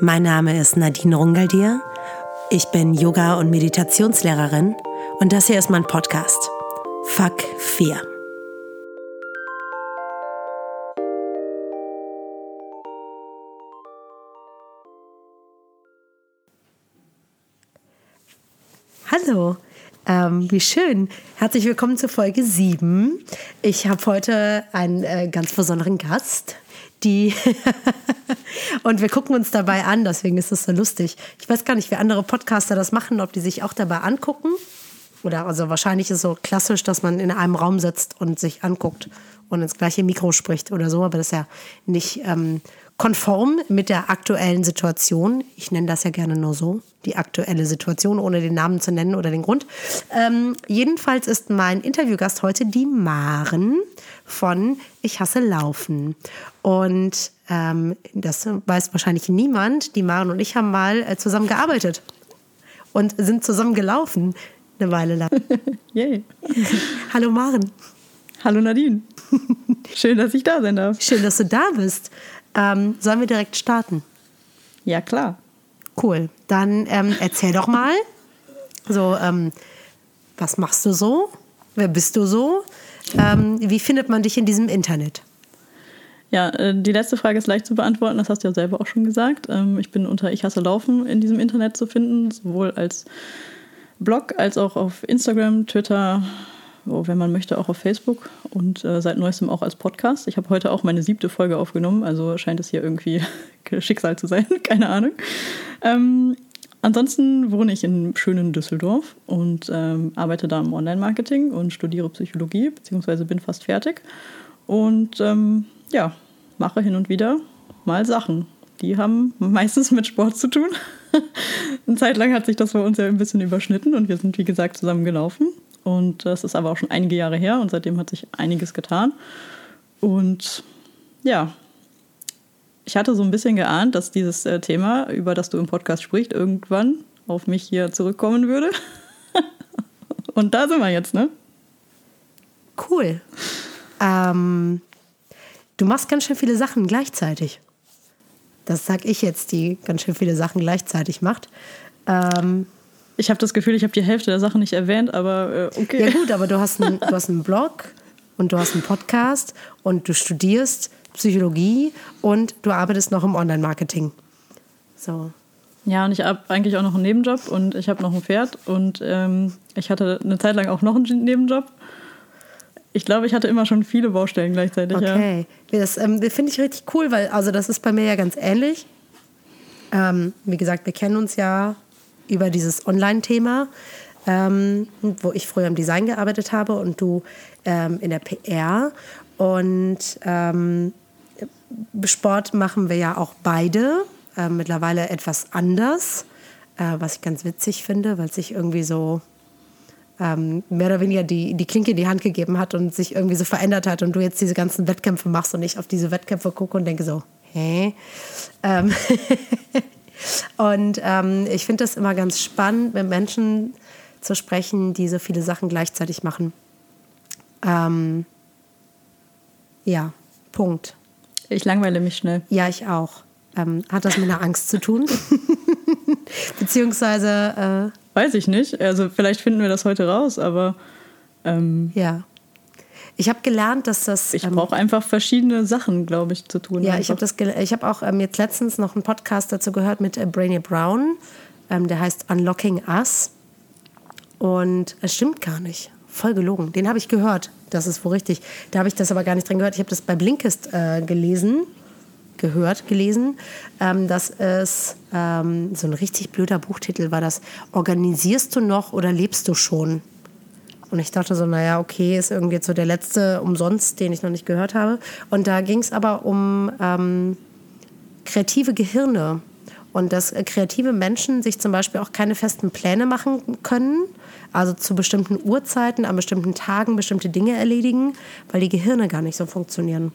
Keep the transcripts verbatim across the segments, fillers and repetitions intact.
Mein Name ist Nadine Rungaldir. Ich bin Yoga- und Meditationslehrerin und das hier ist mein Podcast. Fuck Fear. Hallo, ähm, wie schön. Herzlich willkommen zur Folge sieben. Ich habe heute einen äh, ganz besonderen Gast, die und wir gucken uns dabei an, deswegen ist das so lustig. Ich weiß gar nicht, wie andere Podcaster das machen, ob die sich auch dabei angucken. Oder also wahrscheinlich ist es so klassisch, dass man in einem Raum sitzt und sich anguckt und ins gleiche Mikro spricht oder so, aber das ist ja nicht ähm, konform mit der aktuellen Situation. Ich nenne das ja gerne nur so, die aktuelle Situation, ohne den Namen zu nennen oder den Grund. Ähm, jedenfalls ist mein Interviewgast heute die Maren von Ich Hasse Laufen. Und ähm, das weiß wahrscheinlich niemand. Die Maren und ich haben mal äh, zusammen gearbeitet und sind zusammen gelaufen eine Weile lang. Yay. Hallo Maren. Hallo Nadine. Schön, dass ich da sein darf. Schön, dass du da bist. Ähm, sollen wir direkt starten? Ja, klar. Cool. Dann ähm, erzähl doch mal, so, ähm, was machst du so? Wer bist du so? Ähm, wie findet man dich in diesem Internet? Ja, äh, die letzte Frage ist leicht zu beantworten. Das hast du ja selber auch schon gesagt. Ähm, ich bin unter Ich Hasse Laufen in diesem Internet zu finden, sowohl als Blog als auch auf Instagram, Twitter, oh, wenn man möchte, auch auf Facebook und äh, seit neuestem auch als Podcast. Ich habe heute auch meine siebte Folge aufgenommen, also scheint es hier irgendwie Schicksal zu sein, keine Ahnung. Ähm, ansonsten wohne ich in schönen Düsseldorf und ähm, arbeite da im Online-Marketing und studiere Psychologie, beziehungsweise bin fast fertig. Und ähm, ja, mache hin und wieder mal Sachen. Die haben meistens mit Sport zu tun. Eine Zeit lang hat sich das bei uns ja ein bisschen überschnitten und wir sind, wie gesagt, zusammen gelaufen. Und das ist aber auch schon einige Jahre her und seitdem hat sich einiges getan. Und ja, ich hatte so ein bisschen geahnt, dass dieses Thema, über das du im Podcast sprichst, irgendwann auf mich hier zurückkommen würde. Und da sind wir jetzt, ne? Cool. Ähm, du machst ganz schön viele Sachen gleichzeitig. Das sag ich jetzt, die ganz schön viele Sachen gleichzeitig macht. Ähm, Ich habe das Gefühl, ich habe die Hälfte der Sachen nicht erwähnt, aber äh, okay. Ja gut, aber du hast einen, du hast einen Blog und du hast einen Podcast und du studierst Psychologie und du arbeitest noch im Online-Marketing. So. Ja, und ich habe eigentlich auch noch einen Nebenjob und ich habe noch ein Pferd und ähm, ich hatte eine Zeit lang auch noch einen Nebenjob. Ich glaube, ich hatte immer schon viele Baustellen gleichzeitig. Okay, ja. Das ähm, finde ich richtig cool, weil also das ist bei mir ja ganz ähnlich. Ähm, wie gesagt, wir kennen uns ja über dieses Online-Thema, ähm, wo ich früher im Design gearbeitet habe und du ähm, in der P R. Und ähm, Sport machen wir ja auch beide, äh, mittlerweile etwas anders, äh, was ich ganz witzig finde, weil sich irgendwie so ähm, mehr oder weniger die, die Klinke in die Hand gegeben hat und sich irgendwie so verändert hat und du jetzt diese ganzen Wettkämpfe machst und ich auf diese Wettkämpfe gucke und denke so, hä? Ähm, Und ähm, ich finde das immer ganz spannend, mit Menschen zu sprechen, die so viele Sachen gleichzeitig machen. Ähm, ja, Punkt. Ich langweile mich schnell. Ja, ich auch. Ähm, hat das mit einer Angst zu tun? Beziehungsweise... Äh, weiß ich nicht. Also vielleicht finden wir das heute raus, aber... Ähm, ja. Ich habe gelernt, dass das... Ich brauche ähm, einfach verschiedene Sachen, glaube ich, zu tun. Ja, ich habe gel- hab auch ähm, jetzt letztens noch einen Podcast dazu gehört mit äh, Brené Brown. Ähm, der heißt Unlocking Us. Und es stimmt gar nicht. Voll gelogen. Den habe ich gehört. Das ist wohl richtig. Da habe ich das aber gar nicht drin gehört. Ich habe das bei Blinkist äh, gelesen, gehört, gelesen. Ähm, das ist ähm, so ein richtig blöder Buchtitel war das. Organisierst du noch oder lebst du schon? Und ich dachte so, naja, okay, ist irgendwie jetzt so der letzte umsonst, den ich noch nicht gehört habe. Und da ging es aber um ähm, kreative Gehirne. Und dass kreative Menschen sich zum Beispiel auch keine festen Pläne machen können. Also zu bestimmten Uhrzeiten, an bestimmten Tagen bestimmte Dinge erledigen, weil die Gehirne gar nicht so funktionieren.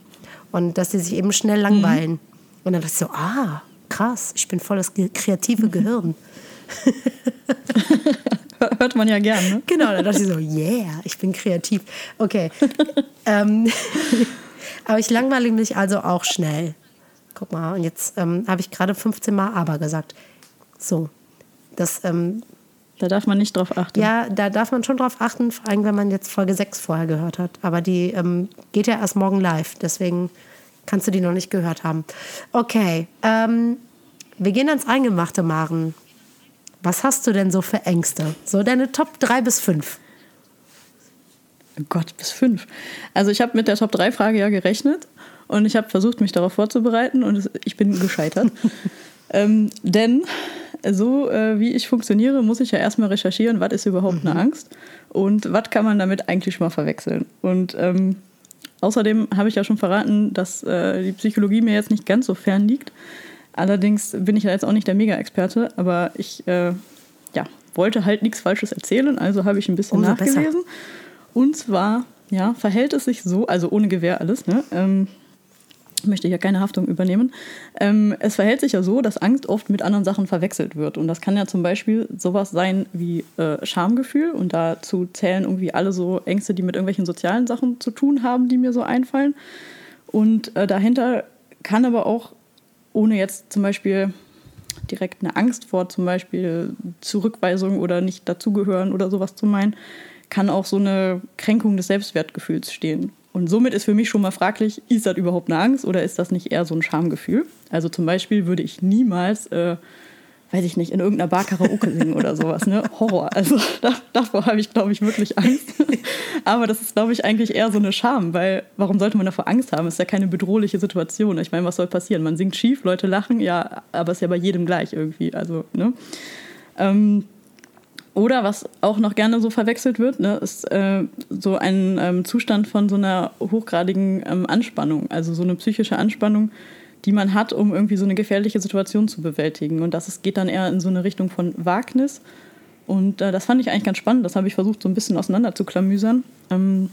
Und dass die sich eben schnell langweilen. Mhm. Und dann dachte ich so, ah, krass, ich bin voll das kreative Gehirn. Hört man ja gern, ne? Genau, da dachte ich so, yeah, ich bin kreativ. Okay. ähm, aber ich langweile mich also auch schnell. guck mal, und jetzt ähm, habe ich gerade fünfzehn Mal aber gesagt. So, das... Ähm, da darf man nicht drauf achten. Ja, da darf man schon drauf achten, vor allem, wenn man jetzt Folge sechs vorher gehört hat. Aber die ähm, geht ja erst morgen live, deswegen kannst du die noch nicht gehört haben. Okay, ähm, wir gehen ans Eingemachte, Maren. Was hast du denn so für Ängste? So deine Top drei bis fünf. Oh Gott, bis fünf. Also ich habe mit der Top drei Frage ja gerechnet und ich habe versucht, mich darauf vorzubereiten und ich bin gescheitert. ähm, denn so äh, wie ich funktioniere, muss ich ja erstmal recherchieren, was ist überhaupt mhm. eine Angst und was kann man damit eigentlich mal verwechseln. Und ähm, außerdem habe ich ja schon verraten, dass äh, die Psychologie mir jetzt nicht ganz so fern liegt. Allerdings bin ich ja jetzt auch nicht der Mega-Experte, aber ich äh, ja, wollte halt nichts Falsches erzählen, also habe ich ein bisschen Umso nachgelesen. Besser. Und zwar ja, verhält es sich so, also ohne Gewähr alles, ne? Ähm, möchte ich ja keine Haftung übernehmen. Ähm, es verhält sich ja so, dass Angst oft mit anderen Sachen verwechselt wird. Und das kann ja zum Beispiel sowas sein wie äh, Schamgefühl. Und dazu zählen irgendwie alle so Ängste, die mit irgendwelchen sozialen Sachen zu tun haben, die mir so einfallen. Und äh, dahinter kann aber auch, ohne jetzt zum Beispiel direkt eine Angst vor zum Beispiel Zurückweisung oder nicht dazugehören oder sowas zu meinen, kann auch so eine Kränkung des Selbstwertgefühls stehen. Und somit ist für mich schon mal fraglich, ist das überhaupt eine Angst oder ist das nicht eher so ein Schamgefühl? Also zum Beispiel würde ich niemals, äh, weiß ich nicht, in irgendeiner Bar Karaoke singen oder sowas, ne? Horror, also da, davor habe ich, glaube ich, wirklich Angst. Aber das ist, glaube ich, eigentlich eher so eine Scham, weil warum sollte man davor Angst haben? Das ist ja keine bedrohliche Situation. Ich meine, was soll passieren? Man singt schief, Leute lachen, ja, aber es ist ja bei jedem gleich irgendwie, also, ne? Ähm, Oder was auch noch gerne so verwechselt wird, ne, ist äh, so ein ähm, Zustand von so einer hochgradigen ähm, Anspannung, also so eine psychische Anspannung, die man hat, um irgendwie so eine gefährliche Situation zu bewältigen. Und das ist, geht dann eher in so eine Richtung von Wagnis. Und äh, das fand ich eigentlich ganz spannend. Das habe ich versucht, so ein bisschen auseinander zu klamüsern. Ähm,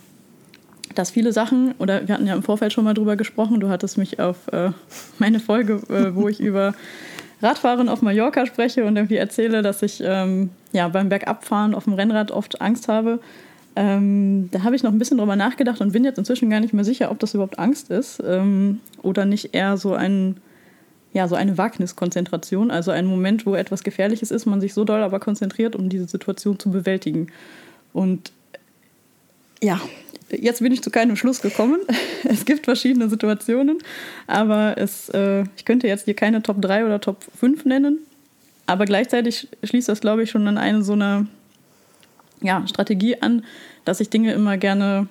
dass viele Sachen, oder wir hatten ja im Vorfeld schon mal drüber gesprochen, du hattest mich auf äh, meine Folge, äh, wo ich über Radfahren auf Mallorca spreche und irgendwie erzähle, dass ich ähm, ja, beim Bergabfahren auf dem Rennrad oft Angst habe. Ähm, da habe ich noch ein bisschen drüber nachgedacht und bin jetzt inzwischen gar nicht mehr sicher, ob das überhaupt Angst ist ähm, oder nicht eher so, ein, ja, so eine Wagniskonzentration, also ein Moment, wo etwas Gefährliches ist, man sich so doll aber konzentriert, um diese Situation zu bewältigen. Und ja, jetzt bin ich zu keinem Schluss gekommen. Es gibt verschiedene Situationen, aber es, äh, ich könnte jetzt hier keine Top drei oder Top fünf nennen. Aber gleichzeitig schließt das, glaube ich, schon an eine so eine ja, Strategie an, dass ich Dinge immer gerne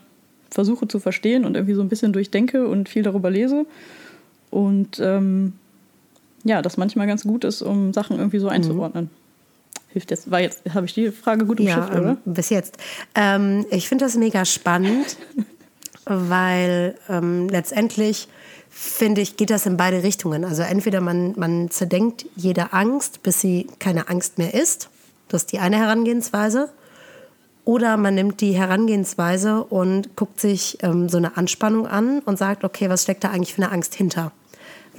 versuche zu verstehen und irgendwie so ein bisschen durchdenke und viel darüber lese. Und ähm, ja, das manchmal ganz gut ist, um Sachen irgendwie so einzuordnen. Mhm. Hilft jetzt, war jetzt, habe ich die Frage gut umschifft, ja, oder? Ähm, bis jetzt. Ähm, ich finde das mega spannend, weil ähm, letztendlich, finde ich, geht das in beide Richtungen. Also entweder man, man zerdenkt jede Angst, bis sie keine Angst mehr ist. Das ist die eine Herangehensweise. Oder man nimmt die Herangehensweise und guckt sich ähm, so eine Anspannung an und sagt, okay, was steckt da eigentlich für eine Angst hinter?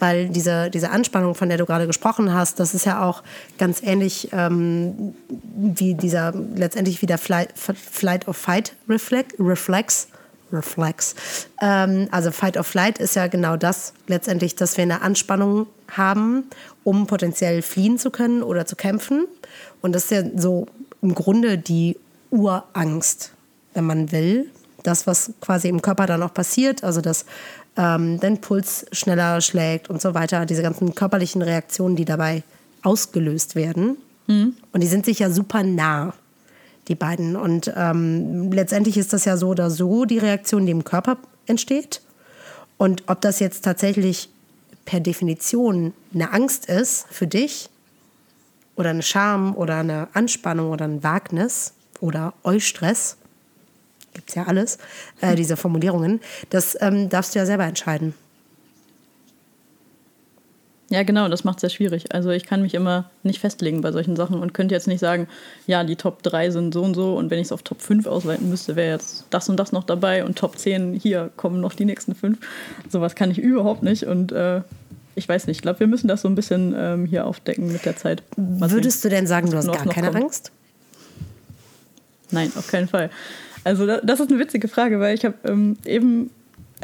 Weil diese, diese Anspannung, von der du gerade gesprochen hast, das ist ja auch ganz ähnlich ähm, wie dieser, letztendlich wie der Flight, Flight or Fight Reflex. Reflex, Reflex. Ähm, also Fight or Flight ist ja genau das, letztendlich, dass wir eine Anspannung haben, um potenziell fliehen zu können oder zu kämpfen. Und das ist ja so im Grunde die Urangst, wenn man will. Das, was quasi im Körper dann auch passiert, also das dein Puls schneller schlägt und so weiter. Diese ganzen körperlichen Reaktionen, die dabei ausgelöst werden. Mhm. Und die sind sich ja super nah, die beiden. Und ähm, letztendlich ist das ja so oder so die Reaktion, die im Körper entsteht. Und ob das jetzt tatsächlich per Definition eine Angst ist für dich oder eine Scham oder eine Anspannung oder ein Wagnis oder Eustress, gibt es ja alles, äh, diese Formulierungen, das ähm, darfst du ja selber entscheiden. Ja, genau, das macht es sehr schwierig. Also ich kann mich immer nicht festlegen bei solchen Sachen und könnte jetzt nicht sagen, ja, die Top drei sind so und so und wenn ich es auf Top fünf ausweiten müsste, wäre jetzt das und das noch dabei und Top zehn, hier kommen noch die nächsten fünf. Sowas kann ich überhaupt nicht und äh, ich weiß nicht, ich glaube, wir müssen das so ein bisschen ähm, hier aufdecken mit der Zeit. Was Würdest du denn sagen, du hast gar keine kommt? Angst? Nein, auf keinen Fall. Also das ist eine witzige Frage, weil ich habe ähm, eben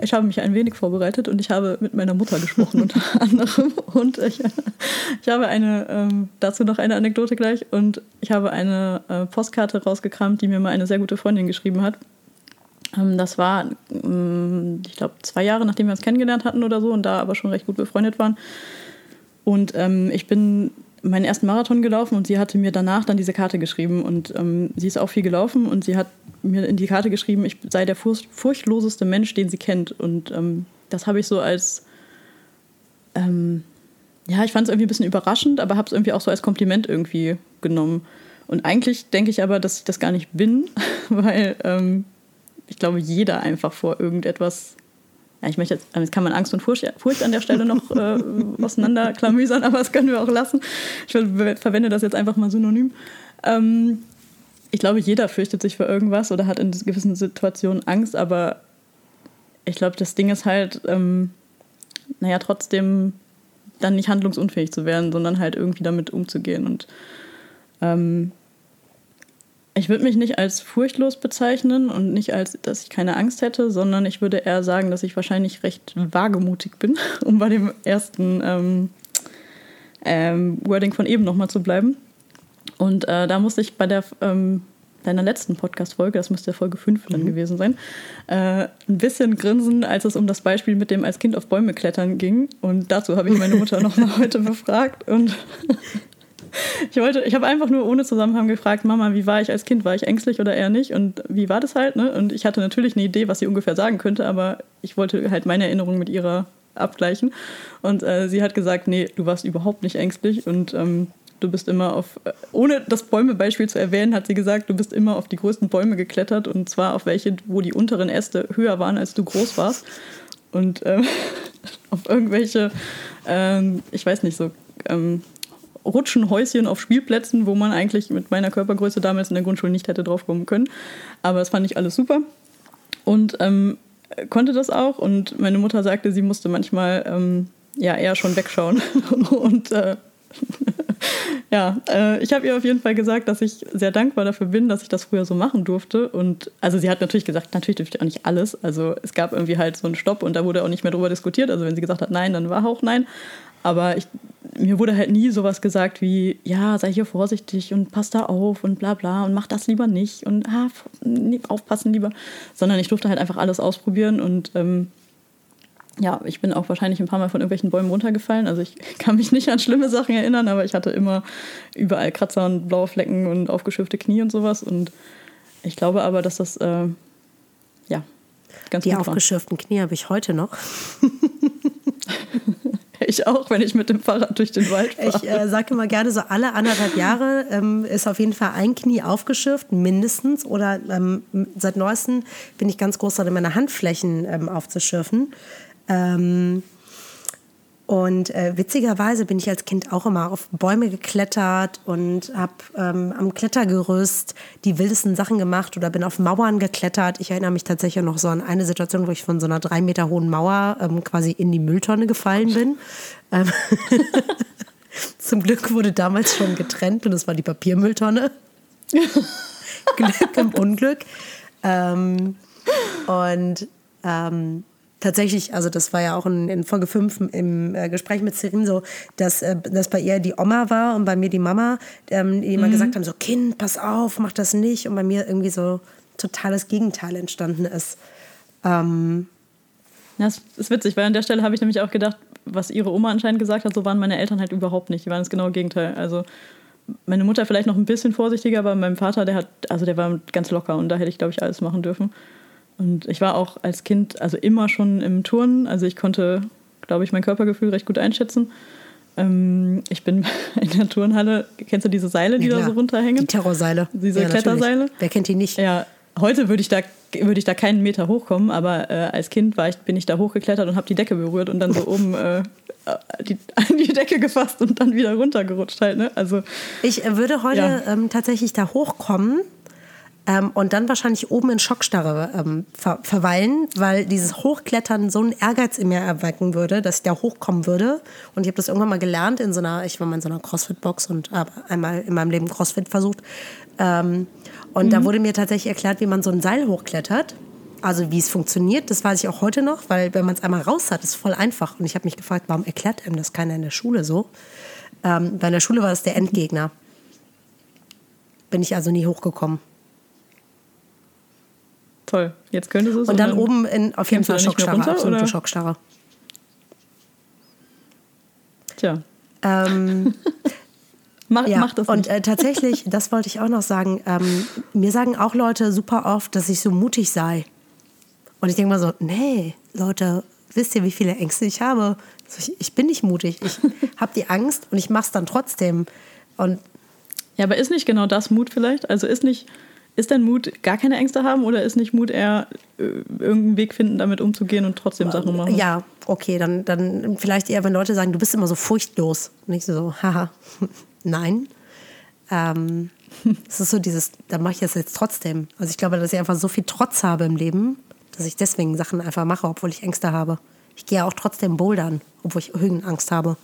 Ich habe mich ein wenig vorbereitet und ich habe mit meiner Mutter gesprochen unter anderem. Und ich, ich habe eine, ähm, dazu noch eine Anekdote gleich. Und ich habe eine äh, Postkarte rausgekramt, die mir mal eine sehr gute Freundin geschrieben hat. Ähm, das war, ähm, ich glaube, zwei Jahre, nachdem wir uns kennengelernt hatten oder so und da aber schon recht gut befreundet waren. Und ähm, ich bin meinen ersten Marathon gelaufen und sie hatte mir danach dann diese Karte geschrieben und ähm, sie ist auch viel gelaufen und sie hat mir in die Karte geschrieben, ich sei der furcht- furchtloseste Mensch, den sie kennt, und ähm, das habe ich so als ähm, ja, ich fand es irgendwie ein bisschen überraschend, aber habe es irgendwie auch so als Kompliment irgendwie genommen und eigentlich denke ich aber, dass ich das gar nicht bin, weil ähm, ich glaube, jeder einfach vor irgendetwas, ja, ich möchte jetzt, jetzt kann man Angst und Furcht, Furcht an der Stelle noch äh, auseinanderklamüsern, aber das können wir auch lassen. Ich verwende das jetzt einfach mal synonym. Ähm, ich glaube, jeder fürchtet sich vor irgendwas oder hat in gewissen Situationen Angst, aber ich glaube, das Ding ist halt, ähm, naja, trotzdem dann nicht handlungsunfähig zu werden, sondern halt irgendwie damit umzugehen. Und ähm, ich würde mich nicht als furchtlos bezeichnen und nicht als, dass ich keine Angst hätte, sondern ich würde eher sagen, dass ich wahrscheinlich recht wagemutig bin, um bei dem ersten ähm, ähm, Wording von eben nochmal zu bleiben. Und äh, da musste ich bei der ähm, deiner letzten Podcast-Folge, das müsste ja Folge fünf dann mhm. gewesen sein, äh, ein bisschen grinsen, als es um das Beispiel mit dem als Kind auf Bäume klettern ging. Und dazu habe ich meine Mutter nochmal heute befragt und... Ich wollte, ich habe einfach nur ohne Zusammenhang gefragt, Mama, wie war ich als Kind? War ich ängstlich oder eher nicht? Und wie war das halt? Ne? Und ich hatte natürlich eine Idee, was sie ungefähr sagen könnte, aber ich wollte halt meine Erinnerung mit ihrer abgleichen. Und äh, sie hat gesagt, nee, du warst überhaupt nicht ängstlich und ähm, du bist immer auf, ohne das Bäume-Beispiel zu erwähnen, hat sie gesagt, du bist immer auf die größten Bäume geklettert und zwar auf welche, wo die unteren Äste höher waren, als du groß warst. Und ähm, auf irgendwelche, ähm, ich weiß nicht, so... Ähm, rutschen Häuschen auf Spielplätzen, wo man eigentlich mit meiner Körpergröße damals in der Grundschule nicht hätte draufkommen können. Aber das fand ich alles super und ähm, konnte das auch. Und meine Mutter sagte, sie musste manchmal ähm, ja eher schon wegschauen. Und äh, ja, äh, ich habe ihr auf jeden Fall gesagt, dass ich sehr dankbar dafür bin, dass ich das früher so machen durfte. Und also sie hat natürlich gesagt, natürlich dürfte ich auch nicht alles. Also es gab irgendwie halt so einen Stopp und da wurde auch nicht mehr drüber diskutiert. Also wenn sie gesagt hat, nein, dann war auch nein. Aber ich, mir wurde halt nie sowas gesagt wie, ja, sei hier vorsichtig und pass da auf und bla bla und mach das lieber nicht und ah, aufpassen lieber. Sondern ich durfte halt einfach alles ausprobieren und ähm, ja, ich bin auch wahrscheinlich ein paar Mal von irgendwelchen Bäumen runtergefallen. Also ich kann mich nicht an schlimme Sachen erinnern, aber ich hatte immer überall Kratzer und blaue Flecken und aufgeschürfte Knie und sowas. Und ich glaube aber, dass das, äh, ja, ganz gut war. Die aufgeschürften Knie habe ich heute noch. Ich auch, wenn ich mit dem Fahrrad durch den Wald fahre. Ich äh, sage immer gerne, so alle anderthalb Jahre ähm, ist auf jeden Fall ein Knie aufgeschürft, mindestens. Oder ähm, seit Neuestem bin ich ganz groß daran, meine Handflächen ähm, aufzuschürfen. Ähm, und äh, witzigerweise bin ich als Kind auch immer auf Bäume geklettert und habe ähm, am Klettergerüst die wildesten Sachen gemacht oder bin auf Mauern geklettert. Ich erinnere mich tatsächlich noch so an eine Situation, wo ich von so einer drei Meter hohen Mauer ähm, quasi in die Mülltonne gefallen bin. Ähm Zum Glück wurde damals schon getrennt und es war die Papiermülltonne. Glück im Unglück. Ähm, und ähm, Tatsächlich, also das war ja auch in, in Folge fünf im äh, Gespräch mit Serin so, dass, äh, dass bei ihr die Oma war und bei mir die Mama, ähm, die immer mhm. gesagt haben, so Kind, pass auf, mach das nicht. Und bei mir irgendwie so totales Gegenteil entstanden ist. Ähm das ist witzig, weil an der Stelle habe ich nämlich auch gedacht, was ihre Oma anscheinend gesagt hat, so waren meine Eltern halt überhaupt nicht. Die waren das genaue Gegenteil. Also meine Mutter vielleicht noch ein bisschen vorsichtiger, aber mein Vater, der hat, also der war ganz locker und da hätte ich, glaube ich, alles machen dürfen. Und ich war auch als Kind, also immer schon im Turnen. Also ich konnte, glaube ich, mein Körpergefühl recht gut einschätzen. Ähm, ich bin in der Turnhalle, kennst du diese Seile, die ja, da so runterhängen? Die Terrorseile. Diese ja, Kletterseile. Natürlich. Wer kennt die nicht? Ja, heute würde ich da, würde ich da keinen Meter hochkommen, aber äh, als Kind war ich, bin ich da hochgeklettert und habe die Decke berührt und dann so oben äh, die, an die Decke gefasst und dann wieder runtergerutscht halt. Ne? Also, ich äh, würde heute ja. ähm, tatsächlich da hochkommen. Ähm, und dann wahrscheinlich oben in Schockstarre ähm, ver- verweilen, weil dieses Hochklettern so einen Ehrgeiz in mir erwecken würde, dass ich da hochkommen würde. Und ich habe das irgendwann mal gelernt in so einer, ich war mal in so einer Crossfit-Box und habe einmal in meinem Leben Crossfit versucht. Ähm, und mhm. da wurde mir tatsächlich erklärt, wie man so ein Seil hochklettert. Also wie es funktioniert, das weiß ich auch heute noch, weil wenn man es einmal raus hat, ist es voll einfach. Und ich habe mich gefragt, warum erklärt einem das keiner in der Schule so? Ähm, bei der Schule war das der Endgegner. Bin ich also nie hochgekommen. Toll, jetzt könnte es. Und dann sein. Oben in, auf jeden Fall Schockstarre, runter, absolute oder? Schockstarre. Tja. Ähm, mach, ja. mach das nicht. Und äh, tatsächlich, das wollte ich auch noch sagen, ähm, mir sagen auch Leute super oft, dass ich so mutig sei. Und ich denke mal so, nee, Leute, wisst ihr, wie viele Ängste ich habe? Ich, ich bin nicht mutig. Ich habe die Angst und ich mache es dann trotzdem. Und ja, aber ist nicht genau das Mut vielleicht? Also ist nicht, ist denn Mut gar keine Ängste haben oder ist nicht Mut eher äh, irgendeinen Weg finden, damit umzugehen und trotzdem Sachen machen? Ja, okay, dann, dann vielleicht eher, wenn Leute sagen, du bist immer so furchtlos. Und ich so, haha, nein. Ähm, es ist so dieses, dann mache ich das jetzt trotzdem. Also ich glaube, dass ich einfach so viel Trotz habe im Leben, dass ich deswegen Sachen einfach mache, obwohl ich Ängste habe. Ich gehe auch trotzdem bouldern, obwohl ich Höhenangst habe.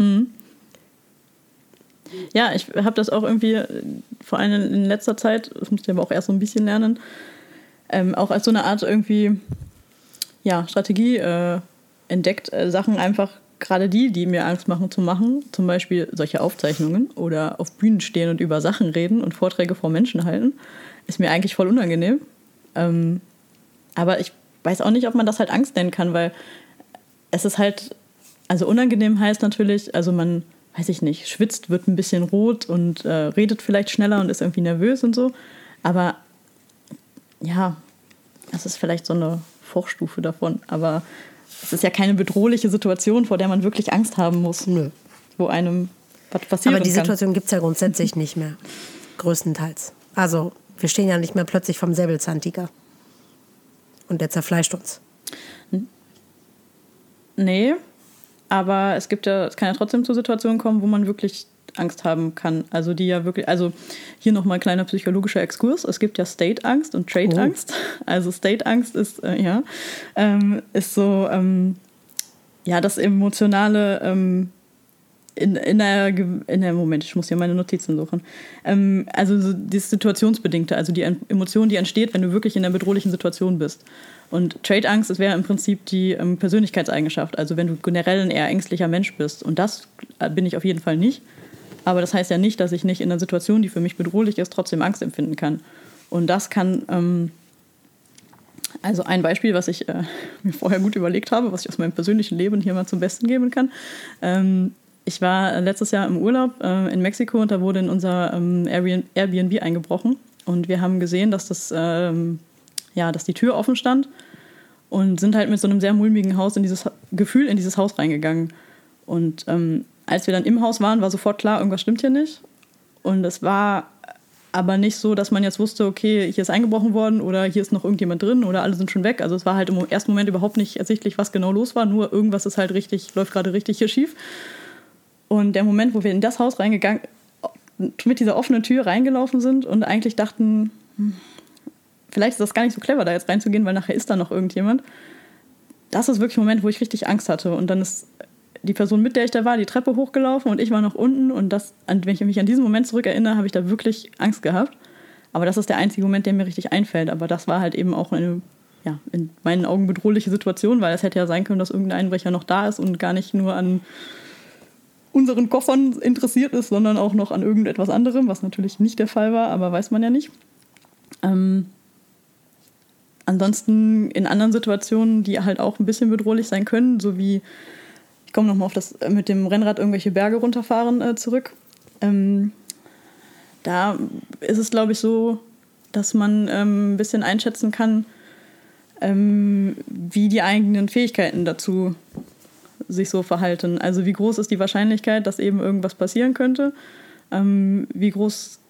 Hm. Ja, ich habe das auch irgendwie, vor allem in letzter Zeit, das musste ich aber auch erst so ein bisschen lernen, ähm, auch als so eine Art irgendwie, ja, Strategie äh, entdeckt, äh, Sachen einfach, gerade die, die mir Angst machen, zu machen, zum Beispiel solche Aufzeichnungen oder auf Bühnen stehen und über Sachen reden und Vorträge vor Menschen halten, ist mir eigentlich voll unangenehm. Ähm, aber ich weiß auch nicht, ob man das halt Angst nennen kann, weil es ist halt, also unangenehm heißt natürlich, also man, weiß ich nicht, schwitzt, wird ein bisschen rot und äh, redet vielleicht schneller und ist irgendwie nervös und so. Aber ja, das ist vielleicht so eine Vorstufe davon. Aber es ist ja keine bedrohliche Situation, vor der man wirklich Angst haben muss. Nö. Wo einem was passieren kann. Aber die Situation gibt es ja grundsätzlich nicht mehr. Größtenteils. Also wir stehen ja nicht mehr plötzlich vom Säbelzahntiger. Und der zerfleischt uns. Hm? Nee. Aber es gibt ja, es kann ja trotzdem zu Situationen kommen, wo man wirklich Angst haben kann. Also die ja wirklich, also hier nochmal ein kleiner psychologischer Exkurs. Es gibt ja State-Angst und Trait-Angst. Oh. Also State-Angst ist, äh, ja, ähm, ist so, ähm, ja, das Emotionale ähm, in, in der, in der, Moment, ich muss hier meine Notizen suchen. Ähm, also so die Situationsbedingte, also die Emotion, die entsteht, wenn du wirklich in einer bedrohlichen Situation bist. Und Trait-Angst wäre im Prinzip die ähm, Persönlichkeitseigenschaft, also wenn du generell ein eher ängstlicher Mensch bist. Und das bin ich auf jeden Fall nicht. Aber das heißt ja nicht, dass ich nicht in einer Situation, die für mich bedrohlich ist, trotzdem Angst empfinden kann. Und das kann, ähm, also ein Beispiel, was ich äh, mir vorher gut überlegt habe, was ich aus meinem persönlichen Leben hier mal zum Besten geben kann. Ähm, ich war letztes Jahr im Urlaub äh, in Mexiko und da wurde in unser ähm, Airbnb eingebrochen. Und wir haben gesehen, dass das... Ähm, ja, dass die Tür offen stand und sind halt mit so einem sehr mulmigen Haus in dieses Gefühl in dieses Haus reingegangen. Und ähm, als wir dann im Haus waren, war sofort klar, irgendwas stimmt hier nicht. Und es war aber nicht so, dass man jetzt wusste, okay, hier ist eingebrochen worden oder hier ist noch irgendjemand drin oder alle sind schon weg. Also es war halt im ersten Moment überhaupt nicht ersichtlich, was genau los war, nur irgendwas ist halt richtig, läuft gerade richtig hier schief. Und der Moment, wo wir in das Haus reingegangen, mit dieser offenen Tür reingelaufen sind und eigentlich dachten, hm, vielleicht ist das gar nicht so clever, da jetzt reinzugehen, weil nachher ist da noch irgendjemand. Das ist wirklich ein Moment, wo ich richtig Angst hatte. Und dann ist die Person, mit der ich da war, die Treppe hochgelaufen und ich war noch unten. Und das, wenn ich mich an diesen Moment zurückerinnere, habe ich da wirklich Angst gehabt. Aber das ist der einzige Moment, der mir richtig einfällt. Aber das war halt eben auch eine, ja, in meinen Augen bedrohliche Situation, weil es hätte ja sein können, dass irgendein Einbrecher noch da ist und gar nicht nur an unseren Koffern interessiert ist, sondern auch noch an irgendetwas anderem, was natürlich nicht der Fall war, aber weiß man ja nicht. Ähm... Ansonsten in anderen Situationen, die halt auch ein bisschen bedrohlich sein können, so wie, ich komme nochmal auf das mit dem Rennrad irgendwelche Berge runterfahren äh, zurück, ähm, da ist es, glaube ich, so, dass man ähm, ein bisschen einschätzen kann, ähm, wie die eigenen Fähigkeiten dazu sich so verhalten. Also wie groß ist die Wahrscheinlichkeit, dass eben irgendwas passieren könnte, ähm, wie groß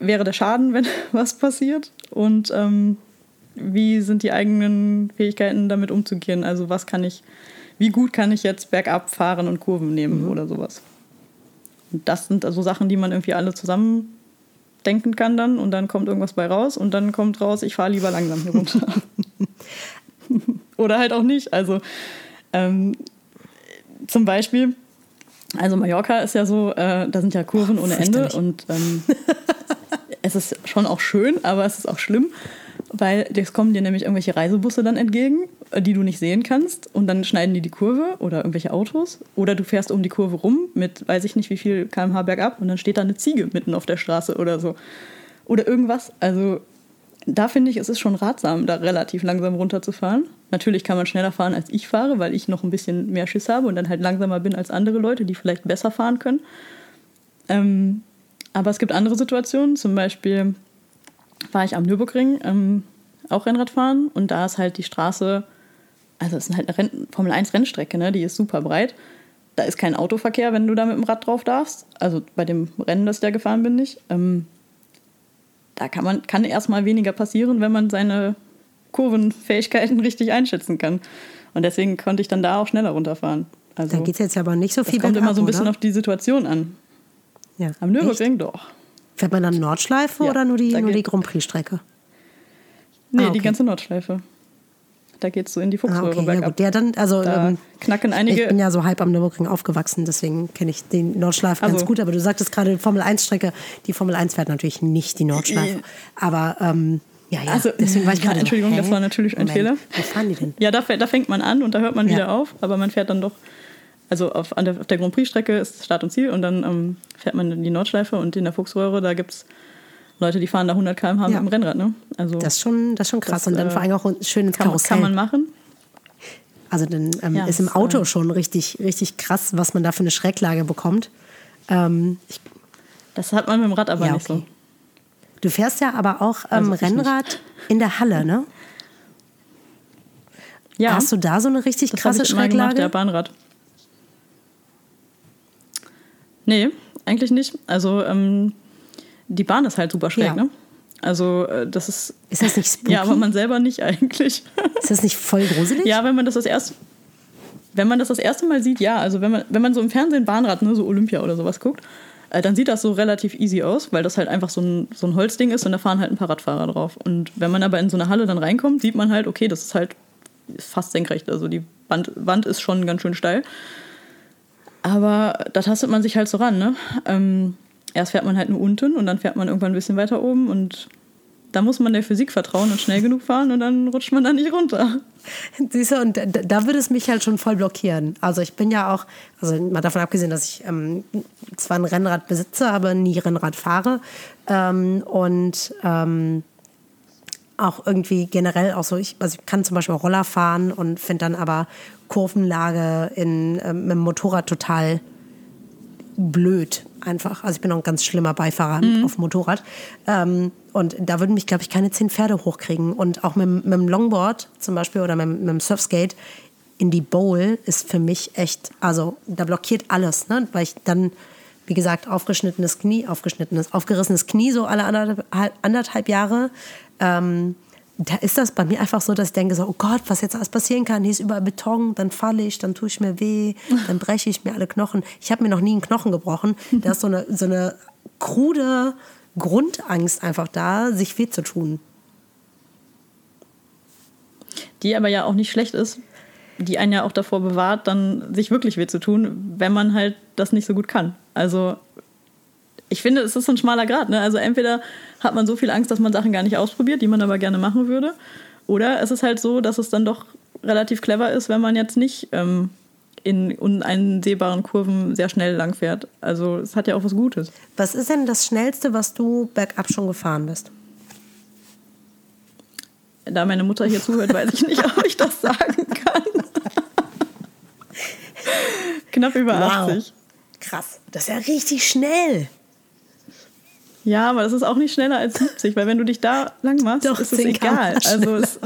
wäre der Schaden, wenn was passiert und ähm, wie sind die eigenen Fähigkeiten, damit umzugehen? Also was kann ich, wie gut kann ich jetzt bergab fahren und Kurven nehmen mhm. oder sowas? Und das sind also Sachen, die man irgendwie alle zusammen denken kann dann und dann kommt irgendwas bei raus und dann kommt raus, ich fahre lieber langsam hier runter. Oder halt auch nicht. Also ähm, zum Beispiel, also Mallorca ist ja so, äh, da sind ja Kurven oh, ohne Ende und ähm, es es ist schon auch schön, aber es ist auch schlimm, weil es kommen dir nämlich irgendwelche Reisebusse dann entgegen, die du nicht sehen kannst, und dann schneiden die die Kurve oder irgendwelche Autos, oder du fährst um die Kurve rum mit weiß ich nicht wie viel Kilometer pro Stunde bergab und dann steht da eine Ziege mitten auf der Straße oder so oder irgendwas. Also da finde ich, es ist schon ratsam, da relativ langsam runterzufahren. Natürlich kann man schneller fahren, als ich fahre, weil ich noch ein bisschen mehr Schiss habe und dann halt langsamer bin als andere Leute, die vielleicht besser fahren können. Ähm, aber es gibt andere Situationen. Zum Beispiel war ich am Nürburgring ähm, auch Rennrad fahren, und da ist halt die Straße, also es ist halt eine Renn- Formel eins Rennstrecke, ne? Die ist super breit. Da ist kein Autoverkehr, wenn du da mit dem Rad drauf darfst. Also bei dem Rennen, das ich da gefahren bin, nicht. Ähm, Da kann man kann erstmal weniger passieren, wenn man seine Kurvenfähigkeiten richtig einschätzen kann. Und deswegen konnte ich dann da auch schneller runterfahren. Also, da geht es jetzt aber nicht so viel bergab, oder? Das kommt immer so ein bisschen oder? Auf die Situation an. Ja. Am Nürburgring doch. Fährt man dann Nordschleife ja, oder nur die, nur die Grand Prix-Strecke? Nee, ah, okay. Die ganze Nordschleife. Da geht es so in die Fuchsröhre ah, okay, bergab. Ja, gut. Ja, dann, also, da ähm, knacken einige. Ich bin ja so halb am Nürburgring aufgewachsen, deswegen kenne ich den Nordschleife also. Ganz gut. Aber du sagtest gerade Formel eins Strecke. Die Formel eins fährt natürlich nicht die Nordschleife. Aber ähm, ja, ja. Also, deswegen war ich ja, gerade Entschuldigung, so, das war natürlich Moment, ein Fehler. Wo fahren die denn? Ja, da, fährt, da fängt man an und da hört man ja. wieder auf. Aber man fährt dann doch, also auf, an der, auf der Grand Prix-Strecke ist Start und Ziel. Und dann ähm, fährt man in die Nordschleife, und in der Fuchsröhre, da gibt es Leute, die fahren da hundert Kilometer pro Stunde ja. mit dem Rennrad, ne? Also das ist schon, das ist schon krass. Das, und dann vor allem auch schön ins kann, Karussell. Kann man machen. Also dann ähm, ja, ist im Auto äh, schon richtig, richtig krass, was man da für eine Schräglage bekommt. Ähm, ich, das hat man mit dem Rad aber ja, nicht okay. so. Du fährst ja aber auch ähm, also Rennrad in der Halle, ne? Ja. Hast du da so eine richtig das krasse ich Schräglage? Immer gemacht, der Bahnrad. Nee, eigentlich nicht. Also ähm, die Bahn ist halt super schräg, ja. ne? Also das ist... Ist das nicht spooky? Ja, aber man selber nicht eigentlich. Ist das nicht voll gruselig? Ja, wenn man das das erste, wenn man das das erste Mal sieht, ja. Also wenn man, wenn man so im Fernsehen Bahnrad, ne, so Olympia oder sowas guckt, äh, dann sieht das so relativ easy aus, weil das halt einfach so ein, so ein Holzding ist, und da fahren halt ein paar Radfahrer drauf. Und wenn man aber in so eine Halle dann reinkommt, sieht man halt, okay, das ist halt fast senkrecht. Also die Wand, Wand ist schon ganz schön steil. Aber da tastet man sich halt so ran, ne? Ähm... Erst fährt man halt nur unten, und dann fährt man irgendwann ein bisschen weiter oben, und da muss man der Physik vertrauen und schnell genug fahren, und dann rutscht man da nicht runter. Siehst du, und da, da würde es mich halt schon voll blockieren. Also ich bin ja auch, also mal davon abgesehen, dass ich ähm, zwar ein Rennrad besitze, aber nie Rennrad fahre, ähm, und ähm, auch irgendwie generell auch so, ich, also ich kann zum Beispiel auch Roller fahren und finde dann aber Kurvenlage in, ähm, mit dem Motorrad total blöd einfach. Also ich bin auch ein ganz schlimmer Beifahrer mhm. auf dem Motorrad. Ähm, und da würden mich, glaube ich, keine zehn Pferde hochkriegen. Und auch mit, mit dem Longboard zum Beispiel oder mit, mit dem Surfskate in die Bowl ist für mich echt, also da blockiert alles, ne? Weil ich dann, wie gesagt, aufgeschnittenes Knie, aufgeschnittenes, aufgerissenes Knie so alle anderthalb, anderthalb Jahre. Ähm, da ist das bei mir einfach so, dass ich denke so, oh Gott, was jetzt alles passieren kann, hier ist überall Beton, dann falle ich, dann tue ich mir weh, dann breche ich mir alle Knochen. Ich habe mir noch nie einen Knochen gebrochen. Da ist so eine, so eine krude Grundangst einfach da, sich weh zu tun. Die aber ja auch nicht schlecht ist, die einen ja auch davor bewahrt, dann sich wirklich weh zu tun, wenn man halt das nicht so gut kann. Also ich finde, es ist so ein schmaler Grat, ne? Also entweder hat man so viel Angst, dass man Sachen gar nicht ausprobiert, die man aber gerne machen würde. Oder es ist halt so, dass es dann doch relativ clever ist, wenn man jetzt nicht ähm, in uneinsehbaren Kurven sehr schnell langfährt. Also es hat ja auch was Gutes. Was ist denn das Schnellste, was du bergab schon gefahren bist? Da meine Mutter hier zuhört, weiß ich nicht, ob ich das sagen kann. Knapp über achtzig. Wow. Krass, das ist ja richtig schnell. Ja, aber das ist auch nicht schneller als siebzig, weil wenn du dich da lang machst, doch, ist es egal. Also es,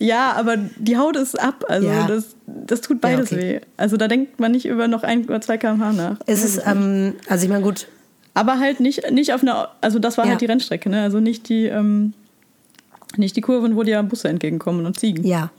ja, aber die Haut ist ab, also ja. das, das tut beides ja, okay. weh. Also da denkt man nicht über noch ein oder zwei Kilometer pro Stunde nach. Ist es, ähm, also ich meine gut. Aber halt nicht, nicht auf einer, also das war ja. halt die Rennstrecke, ne? Also nicht die, ähm, nicht die Kurven, wo dir Busse entgegenkommen und Ziegen. Ja.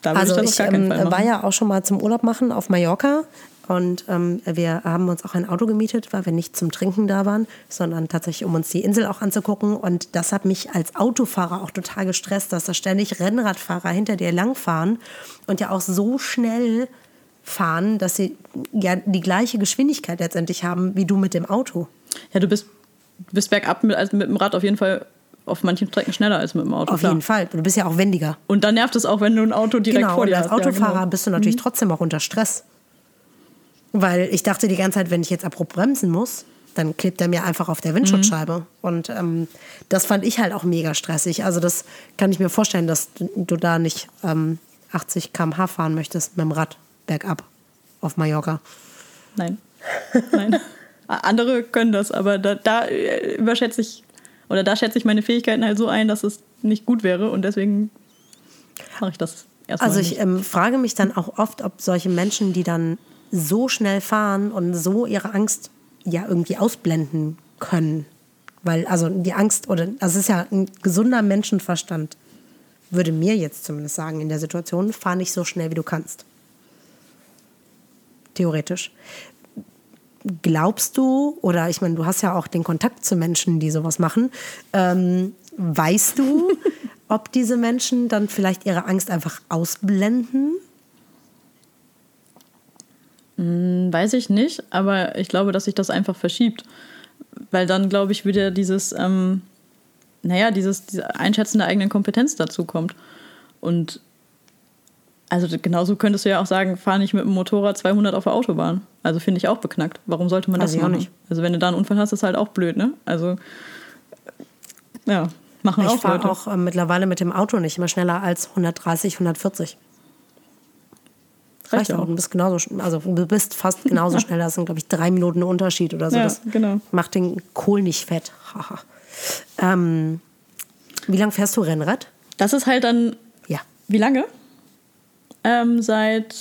Da also ich, ich ähm, war ja auch schon mal zum Urlaub machen auf Mallorca. Und ähm, wir haben uns auch ein Auto gemietet, weil wir nicht zum Trinken da waren, sondern tatsächlich, um uns die Insel auch anzugucken. Und das hat mich als Autofahrer auch total gestresst, dass da ständig Rennradfahrer hinter dir langfahren und ja auch so schnell fahren, dass sie ja die gleiche Geschwindigkeit letztendlich haben wie du mit dem Auto. Ja, du bist, du bist bergab mit, also mit dem Rad auf jeden Fall auf manchen Strecken schneller als mit dem Auto. Auf klar. jeden Fall. Du bist ja auch wendiger. Und dann nervt es auch, wenn du ein Auto direkt genau, vor dir hast. Genau, und als Autofahrer ja, genau. bist du natürlich mhm. trotzdem auch unter Stress. Weil ich dachte die ganze Zeit, wenn ich jetzt abrupt bremsen muss, dann klebt er mir einfach auf der Windschutzscheibe. Mhm. Und ähm, das fand ich halt auch mega stressig. Also das kann ich mir vorstellen, dass du da nicht ähm, achtzig Kilometer pro Stunde fahren möchtest mit dem Rad bergab auf Mallorca. Nein, nein. Andere können das, aber da, da überschätze ich, oder da schätze ich meine Fähigkeiten halt so ein, dass es nicht gut wäre. Und deswegen mache ich das erstmal Also ich ähm, frage mich dann auch oft, ob solche Menschen, die dann so schnell fahren und so ihre Angst ja irgendwie ausblenden können. Weil, also die Angst, oder, also es ist ja ein gesunder Menschenverstand, würde mir jetzt zumindest sagen, in der Situation, fahr nicht so schnell, wie du kannst. Theoretisch. Glaubst du, oder ich meine, du hast ja auch den Kontakt zu Menschen, die sowas machen, ähm, weißt du, ob diese Menschen dann vielleicht ihre Angst einfach ausblenden? Weiß ich nicht, aber ich glaube, dass sich das einfach verschiebt. Weil dann, glaube ich, wieder dieses, ähm, naja, dieses diese Einschätzen der eigenen Kompetenz dazu kommt. Und also genauso könntest du ja auch sagen, fahr nicht mit dem Motorrad zweihundert auf der Autobahn. Also finde ich auch beknackt. Warum sollte man das also machen? Auch nicht. Also wenn du da einen Unfall hast, ist halt auch blöd, ne? Also, ja, machen auch Leute. Ich fahre auch äh, mittlerweile mit dem Auto nicht immer schneller als hundertdreißig, hundertvierzig. Reicht auch. Du bist, genauso, also du bist fast genauso schnell. Das sind, glaube ich, drei Minuten Unterschied oder so. Ja, das genau. macht den Kohl nicht fett. ähm, wie lange fährst du Rennrad? Das ist halt dann... Ja. Wie lange? Ähm, seit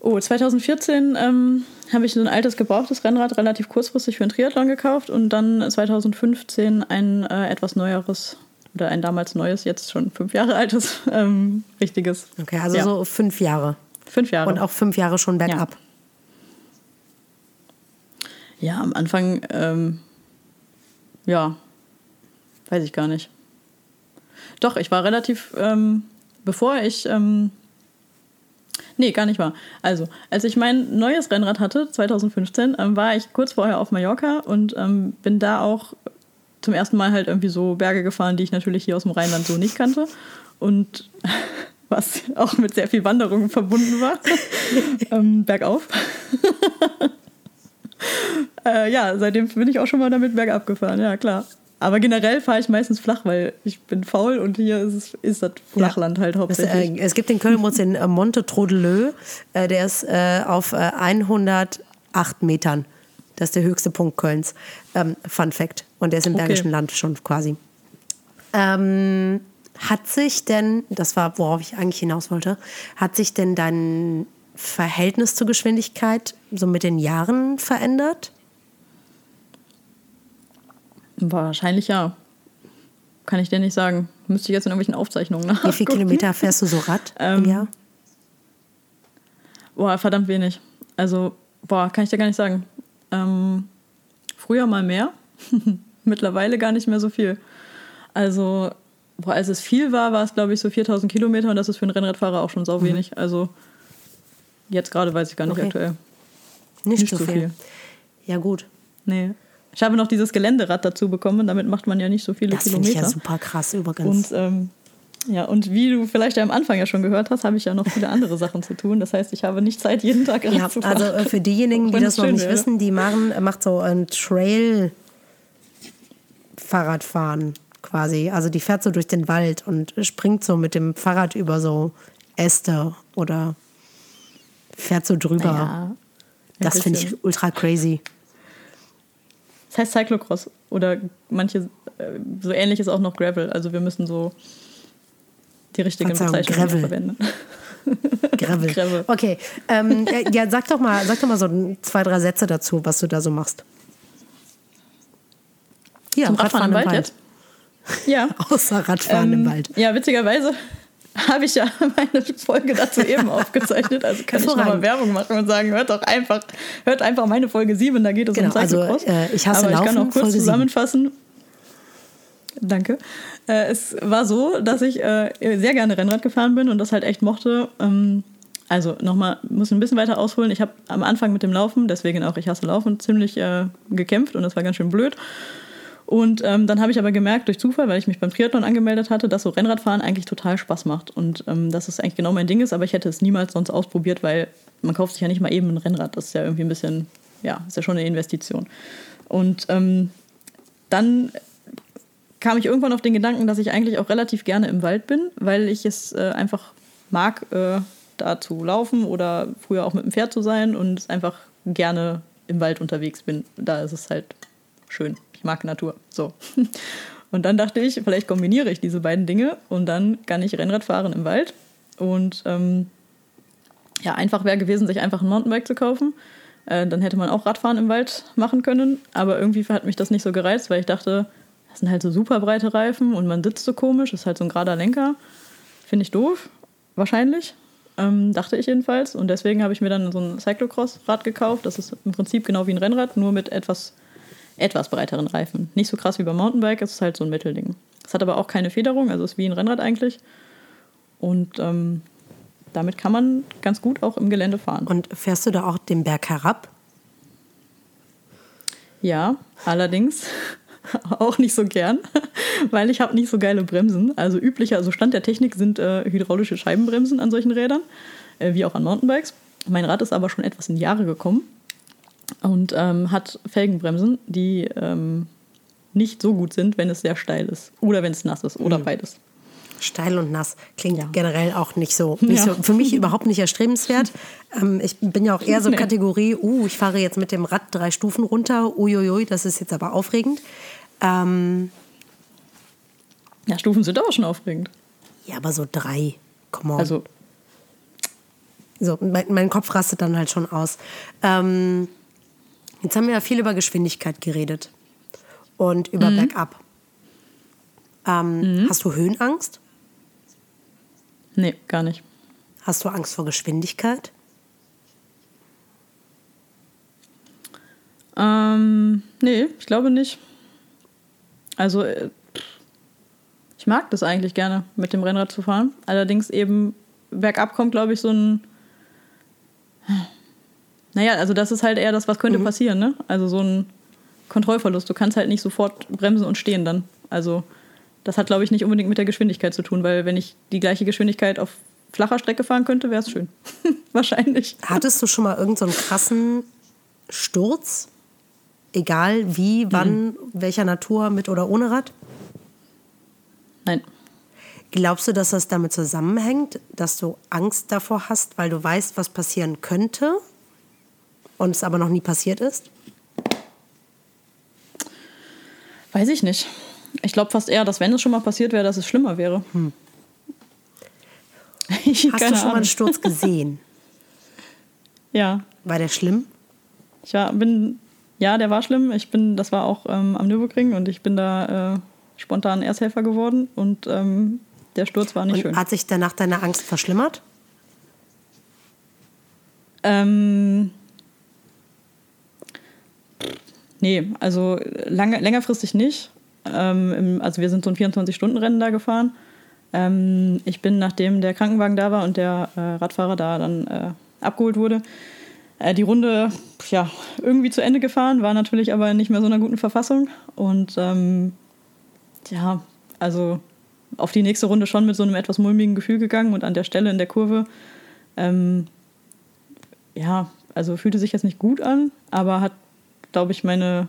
oh, zwanzig vierzehn ähm, habe ich so ein altes, gebrauchtes Rennrad relativ kurzfristig für einen Triathlon gekauft und dann zwanzig fünfzehn ein äh, etwas neueres... Oder ein damals neues, jetzt schon fünf Jahre altes, ähm, richtiges. Okay, also ja. so fünf Jahre. Fünf Jahre. Und auch fünf Jahre schon bergab. Ja, ja am Anfang, ähm, ja, weiß ich gar nicht. Doch, ich war relativ, ähm, bevor ich, ähm, nee, gar nicht wahr. Also, als ich mein neues Rennrad hatte, zwanzig fünfzehn, ähm, war ich kurz vorher auf Mallorca und ähm, bin da auch... zum ersten Mal halt irgendwie so Berge gefahren, die ich natürlich hier aus dem Rheinland so nicht kannte. Und was auch mit sehr viel Wanderung verbunden war. ähm, bergauf. äh, ja, seitdem bin ich auch schon mal damit bergab gefahren, ja klar. Aber generell fahre ich meistens flach, weil ich bin faul und hier ist, es, ist das Flachland ja. halt hauptsächlich. Es, äh, es gibt in Köln den äh, Monte Trodelö, äh, der ist äh, auf äh, hundertacht Metern. Das ist der höchste Punkt Kölns. Ähm, Fun Fact. Und der ist im okay. Bergischen Land schon quasi. Ähm, hat sich denn, das war, worauf ich eigentlich hinaus wollte, hat sich denn dein Verhältnis zur Geschwindigkeit so mit den Jahren verändert? Wahrscheinlich ja. Kann ich dir nicht sagen. Müsste ich jetzt in irgendwelchen Aufzeichnungen nachgucken. Wie viele Kilometer fährst du so Rad ähm, im Jahr? Boah, verdammt wenig. Also, boah, kann ich dir gar nicht sagen. Ähm, früher mal mehr, mittlerweile gar nicht mehr so viel. Also, boah, als es viel war, war es, glaube ich, so viertausend Kilometer und das ist für einen Rennradfahrer auch schon sau wenig. Mhm. Also, jetzt gerade weiß ich gar nicht okay. aktuell. Nicht, nicht so viel. viel. Ja, gut. Nee. Ich habe noch dieses Geländerad dazu bekommen, damit macht man ja nicht so viele das Kilometer. Das finde ich ja super krass übrigens. Und, ähm, ja, und wie du vielleicht ja am Anfang ja schon gehört hast, habe ich ja noch viele andere Sachen zu tun. Das heißt, ich habe nicht Zeit, jeden Tag Rad ja, zu fahren. Also für diejenigen, die das noch nicht wäre. wissen, die Maren macht so ein Trail-Fahrradfahren quasi. Also die fährt so durch den Wald und springt so mit dem Fahrrad über so Äste oder fährt so drüber. Ja, das finde ich ultra crazy. Das heißt Cyclocross oder manche, so ähnlich ist auch noch Gravel. Also wir müssen so... die richtigen Bezeichnungen verwenden. Gravel. Gravel. Okay, ähm, ja, sag doch mal, sag doch mal so zwei, drei Sätze dazu, was du da so machst. Ja, Zum Radfahren, Radfahren im Wald, Wald jetzt? Ja. Außer Radfahren ähm, im Wald. Ja, witzigerweise habe ich ja meine Folge dazu eben aufgezeichnet, also kann ich nochmal Werbung machen und sagen, hört doch einfach, hört einfach meine Folge sieben, da geht es genau, um Cyclocross. Also, äh, ich hasse Laufen, Aber ich kann auch kurz Folge zusammenfassen. sieben. Danke. Äh, es war so, dass ich äh, sehr gerne Rennrad gefahren bin und das halt echt mochte, ähm, Also nochmal, muss ein bisschen weiter ausholen. Ich habe am Anfang mit dem Laufen, deswegen auch Ich hasse Laufen, ziemlich äh, gekämpft und das war ganz schön blöd. Und ähm, dann habe ich aber gemerkt, durch Zufall, weil ich mich beim Triathlon angemeldet hatte, dass so Rennradfahren eigentlich total Spaß macht und ähm, dass es eigentlich genau mein Ding ist, aber ich hätte es niemals sonst ausprobiert, weil man kauft sich ja nicht mal eben ein Rennrad. Das ist ja irgendwie ein bisschen, ja, ist ja schon eine Investition. Und ähm, dann kam ich irgendwann auf den Gedanken, dass ich eigentlich auch relativ gerne im Wald bin, weil ich es äh, einfach mag, äh, da zu laufen oder früher auch mit dem Pferd zu sein und einfach gerne im Wald unterwegs bin. Da ist es halt schön. Ich mag Natur. So. Und dann dachte ich, vielleicht kombiniere ich diese beiden Dinge und dann kann ich Rennrad fahren im Wald. Und ähm, ja, einfach wäre gewesen, sich einfach ein Mountainbike zu kaufen. Äh, dann hätte man auch Radfahren im Wald machen können. Aber irgendwie hat mich das nicht so gereizt, weil ich dachte, das sind halt so super breite Reifen und man sitzt so komisch, ist halt so ein gerader Lenker. Finde ich doof, wahrscheinlich. Ähm, dachte ich jedenfalls. Und deswegen habe ich mir dann so ein Cyclocross-Rad gekauft. Das ist im Prinzip genau wie ein Rennrad, nur mit etwas, etwas breiteren Reifen. Nicht so krass wie beim Mountainbike, es ist halt so ein Mittelding. Es hat aber auch keine Federung, also ist wie ein Rennrad eigentlich. Und ähm, damit kann man ganz gut auch im Gelände fahren. Und fährst du da auch den Berg herab? Ja, allerdings auch nicht so gern, weil ich habe nicht so geile Bremsen. Also üblicher, also Stand der Technik sind äh, hydraulische Scheibenbremsen an solchen Rädern, äh, wie auch an Mountainbikes. Mein Rad ist aber schon etwas in Jahre gekommen und ähm, hat Felgenbremsen, die ähm, nicht so gut sind, wenn es sehr steil ist oder wenn es nass ist oder mhm. beides. Steil und nass klingt ja generell auch nicht so, nicht ja. so für mich überhaupt nicht erstrebenswert. Ähm, ich bin ja auch eher so nee. Kategorie, uh, ich fahre jetzt mit dem Rad drei Stufen runter, uiuiui, das ist jetzt aber aufregend. Ähm, ja, Stufen sind auch schon aufregend. Ja, aber so drei, come on. Also. So, mein, mein Kopf rastet dann halt schon aus. Ähm, jetzt haben wir ja viel über Geschwindigkeit geredet und über mhm. Bergab. Ähm, mhm. Hast du Höhenangst? Nee, gar nicht. Hast du Angst vor Geschwindigkeit? Ähm, nee, ich glaube nicht. Also ich mag das eigentlich gerne, mit dem Rennrad zu fahren. Allerdings eben bergab kommt, glaube ich, so ein... Naja, also das ist halt eher das, was könnte mhm. passieren, ne? Also so ein Kontrollverlust. Du kannst halt nicht sofort bremsen und stehen dann. Also das hat, glaube ich, nicht unbedingt mit der Geschwindigkeit zu tun, weil wenn ich die gleiche Geschwindigkeit auf flacher Strecke fahren könnte, wäre es schön. Wahrscheinlich. Hattest du schon mal irgend so einen krassen Sturz? Egal wie, wann, mhm. welcher Natur, mit oder ohne Rad? Nein. Glaubst du, dass das damit zusammenhängt, dass du Angst davor hast, weil du weißt, was passieren könnte und es aber noch nie passiert ist? Weiß ich nicht. Ich glaube fast eher, dass wenn es schon mal passiert wäre, dass es schlimmer wäre. Hm. Ich, hast du schon mal einen Sturz gesehen? Ja. War der schlimm? Ich war, bin... Ja, der war schlimm. Ich bin, das war auch ähm, am Nürburgring und ich bin da äh, spontan Ersthelfer geworden und ähm, der Sturz war nicht und schön. Hat sich danach deine Angst verschlimmert? Ähm, nee, also lange, längerfristig nicht. Ähm, im, also wir sind so ein vierundzwanzig-Stunden-Rennen da gefahren. Ähm, ich bin, nachdem der Krankenwagen da war und der äh, Radfahrer da dann äh, abgeholt wurde, die Runde ja, irgendwie zu Ende gefahren, war natürlich aber nicht mehr so in einer guten Verfassung. Und ähm, ja, also auf die nächste Runde schon mit so einem etwas mulmigen Gefühl gegangen und an der Stelle in der Kurve, ähm, ja, also fühlte sich jetzt nicht gut an, aber hat, glaube ich, meine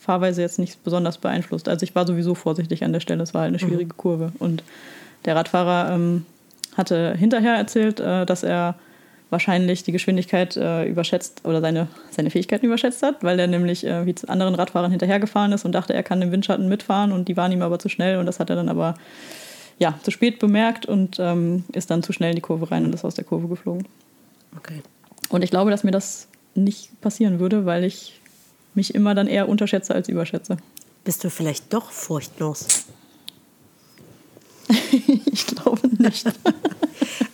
Fahrweise jetzt nicht besonders beeinflusst. Also ich war sowieso vorsichtig an der Stelle, es war halt eine schwierige Kurve. Und der Radfahrer ähm, hatte hinterher erzählt, äh, dass er wahrscheinlich die Geschwindigkeit äh, überschätzt oder seine, seine Fähigkeiten überschätzt hat, weil er nämlich äh, wie anderen Radfahrern hinterhergefahren ist und dachte, er kann im Windschatten mitfahren und die waren ihm aber zu schnell und das hat er dann aber ja, zu spät bemerkt und ähm, ist dann zu schnell in die Kurve rein und ist aus der Kurve geflogen. Okay. Und ich glaube, dass mir das nicht passieren würde, weil ich mich immer dann eher unterschätze als überschätze. Bist du vielleicht doch furchtlos? Ich glaube nicht.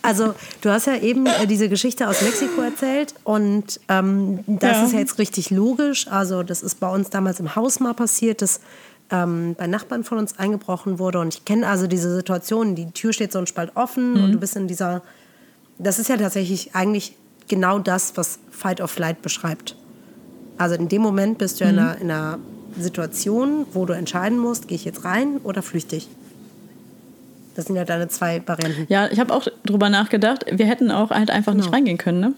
Also du hast ja eben äh, diese Geschichte aus Mexiko erzählt und ähm, das ja. ist ja jetzt richtig logisch. Also das ist bei uns damals im Haus mal passiert, dass ähm, bei Nachbarn von uns eingebrochen wurde und ich kenne also diese Situation, die Tür steht so ein Spalt offen mhm. und du bist in dieser das ist ja tatsächlich eigentlich genau das, was Fight or Flight beschreibt. Also in dem Moment bist du mhm. in einer, in einer Situation, wo du entscheiden musst, gehe ich jetzt rein oder flüchte ich? Das sind ja deine zwei Varianten. Ja, ich habe auch drüber nachgedacht. Wir hätten auch halt einfach genau. nicht reingehen können, ne?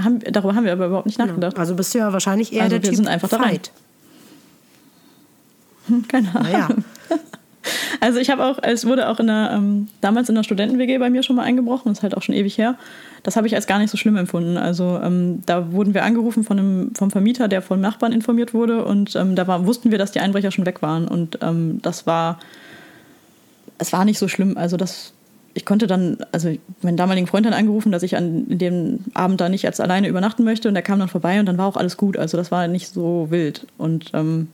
Haben, darüber haben wir aber überhaupt nicht nachgedacht. Genau. Also bist du ja wahrscheinlich eher also der Typ sind einfach Fight. Hm, keine Ahnung. Ja. Also ich habe auch, es wurde auch in der, ähm, damals in der Studenten-W G bei mir schon mal eingebrochen, das ist halt auch schon ewig her. Das habe ich als gar nicht so schlimm empfunden. Also ähm, da wurden wir angerufen von einem, vom Vermieter, der von Nachbarn informiert wurde, und ähm, da war, wussten wir, dass die Einbrecher schon weg waren, und ähm, das war, es war nicht so schlimm. Also das, ich konnte dann, also meinen damaligen Freund dann angerufen, dass ich an dem Abend da nicht als alleine übernachten möchte, und der kam dann vorbei und dann war auch alles gut. Also das war nicht so wild, und ähm,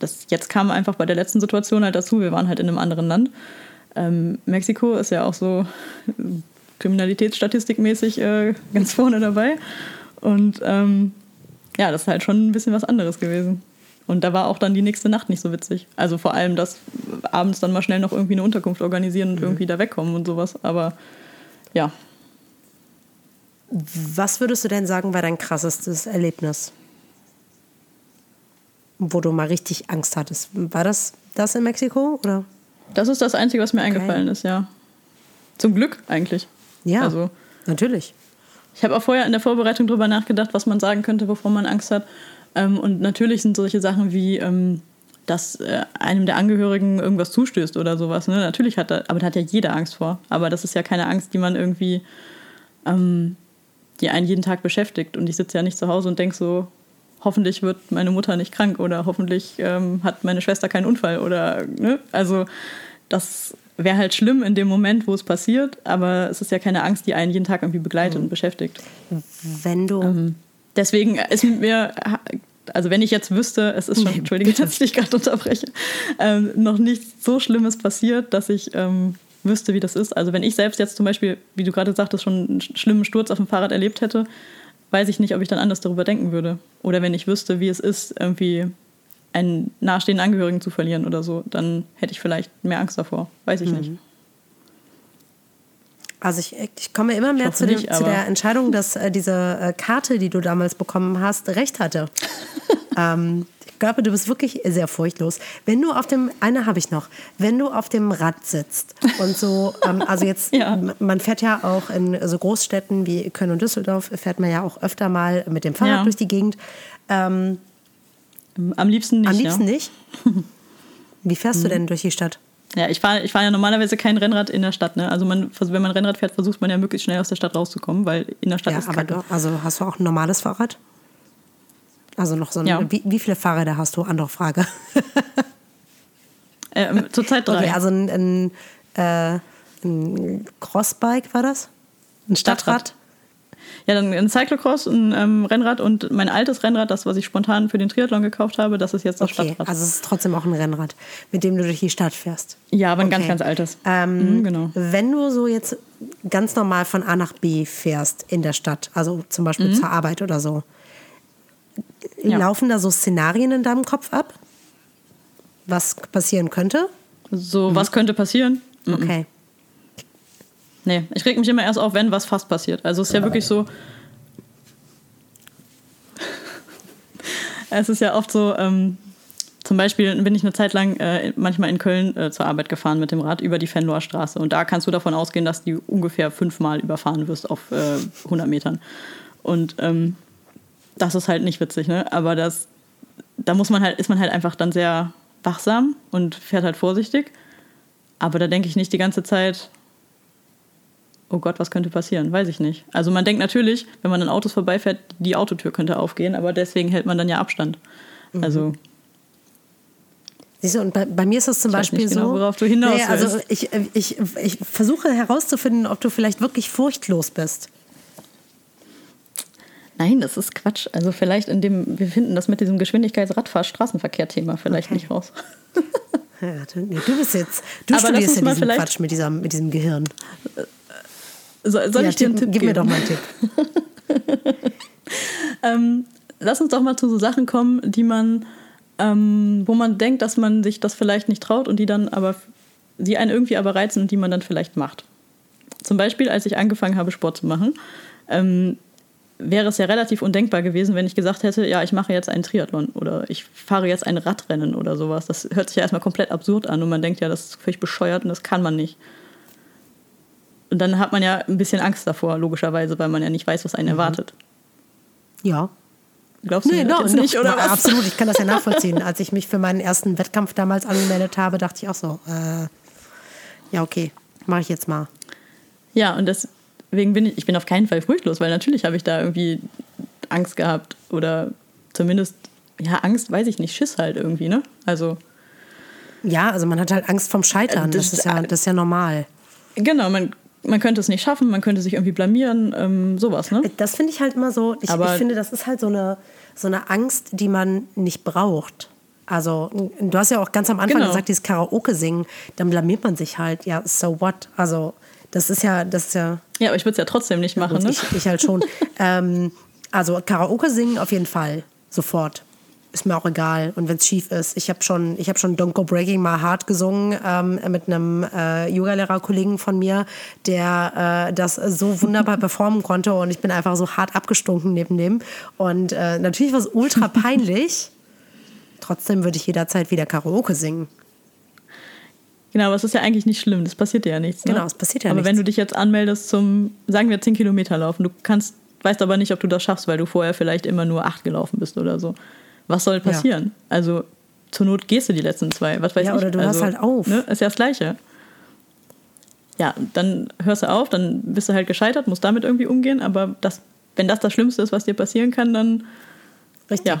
das jetzt kam einfach bei der letzten Situation halt dazu, wir waren halt in einem anderen Land. Ähm, Mexiko ist ja auch so kriminalitätsstatistikmäßig äh, ganz vorne dabei. Und ähm, ja, das ist halt schon ein bisschen was anderes gewesen. Und da war auch dann die nächste Nacht nicht so witzig. Also vor allem, dass abends dann mal schnell noch irgendwie eine Unterkunft organisieren und mhm. irgendwie da wegkommen und sowas. Aber ja. Was würdest du denn sagen, war dein krassestes Erlebnis, wo du mal richtig Angst hattest? War das das in Mexiko? Oder? Das ist das Einzige, was mir okay. eingefallen ist, ja. Zum Glück eigentlich. Ja, also, natürlich. Ich habe auch vorher in der Vorbereitung drüber nachgedacht, was man sagen könnte, wovor man Angst hat. Ähm, und natürlich sind solche Sachen wie, ähm, dass äh, einem der Angehörigen irgendwas zustößt oder sowas. Ne? Natürlich hat er, aber da hat ja jeder Angst vor. Aber das ist ja keine Angst, die man irgendwie, ähm, die einen jeden Tag beschäftigt. Und ich sitze ja nicht zu Hause und denke so, hoffentlich wird meine Mutter nicht krank oder hoffentlich ähm, hat meine Schwester keinen Unfall oder, ne? Also das wäre halt schlimm in dem Moment, wo es passiert, aber es ist ja keine Angst, die einen jeden Tag irgendwie begleitet mhm. und beschäftigt. Wenn du... Ähm, deswegen ist mit mir, also wenn ich jetzt wüsste, es ist schon, nee, entschuldige, dass ich dich gerade unterbreche, ähm, noch nichts so Schlimmes passiert, dass ich ähm, wüsste, wie das ist. Also wenn ich selbst jetzt zum Beispiel, wie du gerade sagtest, schon einen schlimmen Sturz auf dem Fahrrad erlebt hätte, weiß ich nicht, ob ich dann anders darüber denken würde. Oder wenn ich wüsste, wie es ist, irgendwie einen nahestehenden Angehörigen zu verlieren oder so, dann hätte ich vielleicht mehr Angst davor. Weiß ich mhm. nicht. Also ich, ich komme immer mehr zu, dem, nicht, zu der Entscheidung, dass äh, diese äh, Karte, die du damals bekommen hast, recht hatte. ähm, ich glaube, du bist wirklich sehr furchtlos. Wenn du auf dem, eine habe ich noch, wenn du auf dem Rad sitzt und so, ähm, also jetzt, ja. man fährt ja auch in so Großstädten wie Köln und Düsseldorf, fährt man ja auch öfter mal mit dem Fahrrad ja. durch die Gegend. Ähm, am liebsten nicht. Am liebsten ja. nicht. Wie fährst mhm. du denn durch die Stadt? Ja, ich fahre ich fahr ja normalerweise kein Rennrad in der Stadt. Ne? Also man, wenn man Rennrad fährt, versucht man ja möglichst schnell aus der Stadt rauszukommen, weil in der Stadt ja, ist aber Kacke. Du, also hast du auch ein normales Fahrrad? Also noch so ein... Ja. Wie, wie viele Fahrräder hast du? Andere Frage. ähm, zurzeit drei. Okay, also ein, ein, äh, ein Crossbike war das? Ein Stadtrad? Stadtrad. Ja, dann ein Cyclocross, ein ähm, Rennrad und mein altes Rennrad, das, was ich spontan für den Triathlon gekauft habe, das ist jetzt das okay, Stadtrad. Also es ist trotzdem auch ein Rennrad, mit dem du durch die Stadt fährst. Ja, aber ein okay. ganz, ganz altes. Ähm, mhm, genau. Wenn du so jetzt ganz normal von A nach B fährst in der Stadt, also zum Beispiel mhm. zur Arbeit oder so, ja. laufen da so Szenarien in deinem Kopf ab? Was passieren könnte? So, mhm. was könnte passieren? Mhm. Okay. Nee, ich reg mich immer erst auf, wenn was fast passiert. Also es ist ja wirklich so, es ist ja oft so, ähm, zum Beispiel bin ich eine Zeit lang äh, manchmal in Köln äh, zur Arbeit gefahren mit dem Rad über die Venloer Straße. Und da kannst du davon ausgehen, dass du ungefähr fünfmal überfahren wirst auf äh, hundert Metern. Und ähm, das ist halt nicht witzig, ne? Aber das, da muss man halt, ist man halt einfach dann sehr wachsam und fährt halt vorsichtig. Aber da denke ich nicht die ganze Zeit... oh Gott, was könnte passieren? Weiß ich nicht. Also man denkt natürlich, wenn man an Autos vorbeifährt, die Autotür könnte aufgehen, aber deswegen hält man dann ja Abstand. Mhm. Also siehst du, und bei, bei mir ist das zum Beispiel so. Ich weiß nicht genau, worauf du hinaus willst. Nee, also ich, ich, ich versuche herauszufinden, ob du vielleicht wirklich furchtlos bist. Nein, das ist Quatsch. Also vielleicht in dem, wir finden das mit diesem Geschwindigkeitsradfahr-Straßenverkehr-Thema vielleicht okay. nicht raus. Ja, du, nee, du bist jetzt, du aber studierst ja diesen Quatsch mit, dieser, mit diesem Gehirn. So, soll ja, ich dir einen Tipp gib geben? Gib mir doch mal einen Tipp. ähm, lass uns doch mal zu so Sachen kommen, die man, ähm, wo man denkt, dass man sich das vielleicht nicht traut und die dann aber, die einen irgendwie aber reizen und die man dann vielleicht macht. Zum Beispiel, als ich angefangen habe, Sport zu machen, ähm, wäre es ja relativ undenkbar gewesen, wenn ich gesagt hätte, ja, ich mache jetzt einen Triathlon oder ich fahre jetzt ein Radrennen oder sowas. Das hört sich ja erstmal komplett absurd an und man denkt ja, das ist völlig bescheuert und das kann man nicht. Und dann hat man ja ein bisschen Angst davor, logischerweise, weil man ja nicht weiß, was einen mhm. erwartet. Ja. Glaubst du nee, no, jetzt no, nicht, no, oder no, was? Absolut, ich kann das ja nachvollziehen. Als ich mich für meinen ersten Wettkampf damals angemeldet habe, dachte ich auch so, äh, ja okay, mache ich jetzt mal. Ja, und das... Deswegen bin ich, ich bin auf keinen Fall furchtlos, weil natürlich habe ich da irgendwie Angst gehabt oder zumindest, ja, Angst, weiß ich nicht, Schiss halt irgendwie, ne? Also. Ja, also man hat halt Angst vom Scheitern, das, das, ist, ja, das ist ja normal. Genau, man, man könnte es nicht schaffen, man könnte sich irgendwie blamieren, ähm, sowas, ne? Das finde ich halt immer so, ich, ich finde, das ist halt so eine, so eine Angst, die man nicht braucht. Also du hast ja auch ganz am Anfang genau. gesagt, dieses Karaoke-Singen, dann blamiert man sich halt, ja, so what, also... Das ist ja, das ist ja... Ja, aber ich würde es ja trotzdem nicht machen, gut, ne? Ich, ich halt schon. ähm, also Karaoke singen auf jeden Fall. Sofort. Ist mir auch egal. Und wenn es schief ist. Ich habe schon, ich hab schon Don't Go Breaking My Heart gesungen ähm, mit einem äh, Yoga-Lehrer-Kollegen von mir, der äh, das so wunderbar performen konnte. Und ich bin einfach so hart abgestunken neben dem. Und äh, natürlich war es ultra peinlich. Trotzdem würde ich jederzeit wieder Karaoke singen. Genau, aber es ist ja eigentlich nicht schlimm, das passiert dir ja nichts. Ne? Genau, es passiert ja aber nichts. Aber wenn du dich jetzt anmeldest zum, sagen wir, zehn Kilometer laufen, du kannst, weißt aber nicht, ob du das schaffst, weil du vorher vielleicht immer nur acht gelaufen bist oder so. Was soll passieren? Ja. Also zur Not gehst du die letzten zwei, was weiß ich. Ja, oder ich. du also, hörst halt auf. Ne? Ist ja das Gleiche. Ja, dann hörst du auf, dann bist du halt gescheitert, musst damit irgendwie umgehen, aber das, wenn das das Schlimmste ist, was dir passieren kann, dann... Richtig. Ja.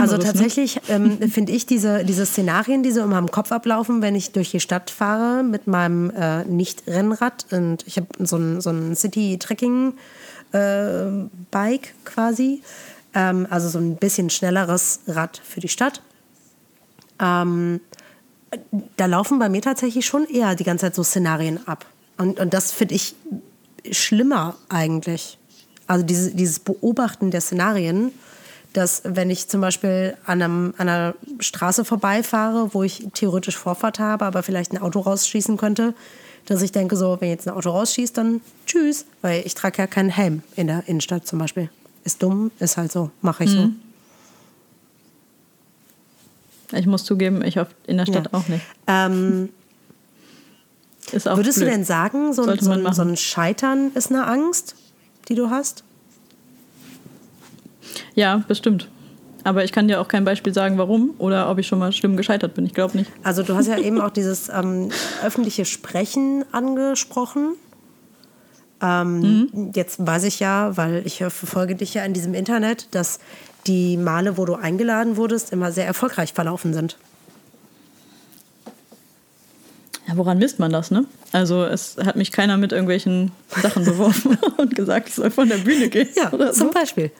Also tatsächlich ähm, finde ich diese, diese Szenarien, die so in meinem Kopf ablaufen, wenn ich durch die Stadt fahre mit meinem äh, Nicht-Rennrad und ich habe so ein, so ein City-Trekking-Bike äh, quasi, ähm, also so ein bisschen schnelleres Rad für die Stadt. Ähm, da laufen bei mir tatsächlich schon eher die ganze Zeit so Szenarien ab. Und, und das finde ich schlimmer eigentlich. Also diese, dieses Beobachten der Szenarien, dass wenn ich zum Beispiel an, einem, an einer Straße vorbeifahre, wo ich theoretisch Vorfahrt habe, aber vielleicht ein Auto rausschießen könnte, dass ich denke so, wenn jetzt ein Auto rausschießt, dann tschüss, weil ich trage ja keinen Helm in der Innenstadt zum Beispiel. Ist dumm, ist halt so, mache ich mhm. so. Ich muss zugeben, ich hoffe in der Stadt ja. auch nicht. Ähm, ist auch würdest blöd. Du denn sagen, so, so, ein, so ein Scheitern ist eine Angst, die du hast? Ja, bestimmt. Aber ich kann dir auch kein Beispiel sagen, warum oder ob ich schon mal schlimm gescheitert bin. Ich glaube nicht. Also du hast ja eben auch dieses ähm, öffentliche Sprechen angesprochen. Ähm, mhm. Jetzt weiß ich ja, weil ich verfolge dich ja in diesem Internet, dass die Male, wo du eingeladen wurdest, immer sehr erfolgreich verlaufen sind. Ja, woran misst man das, ne? Also es hat mich keiner mit irgendwelchen Sachen beworfen und gesagt, ich soll von der Bühne gehen. Ja, oder so. Zum Beispiel.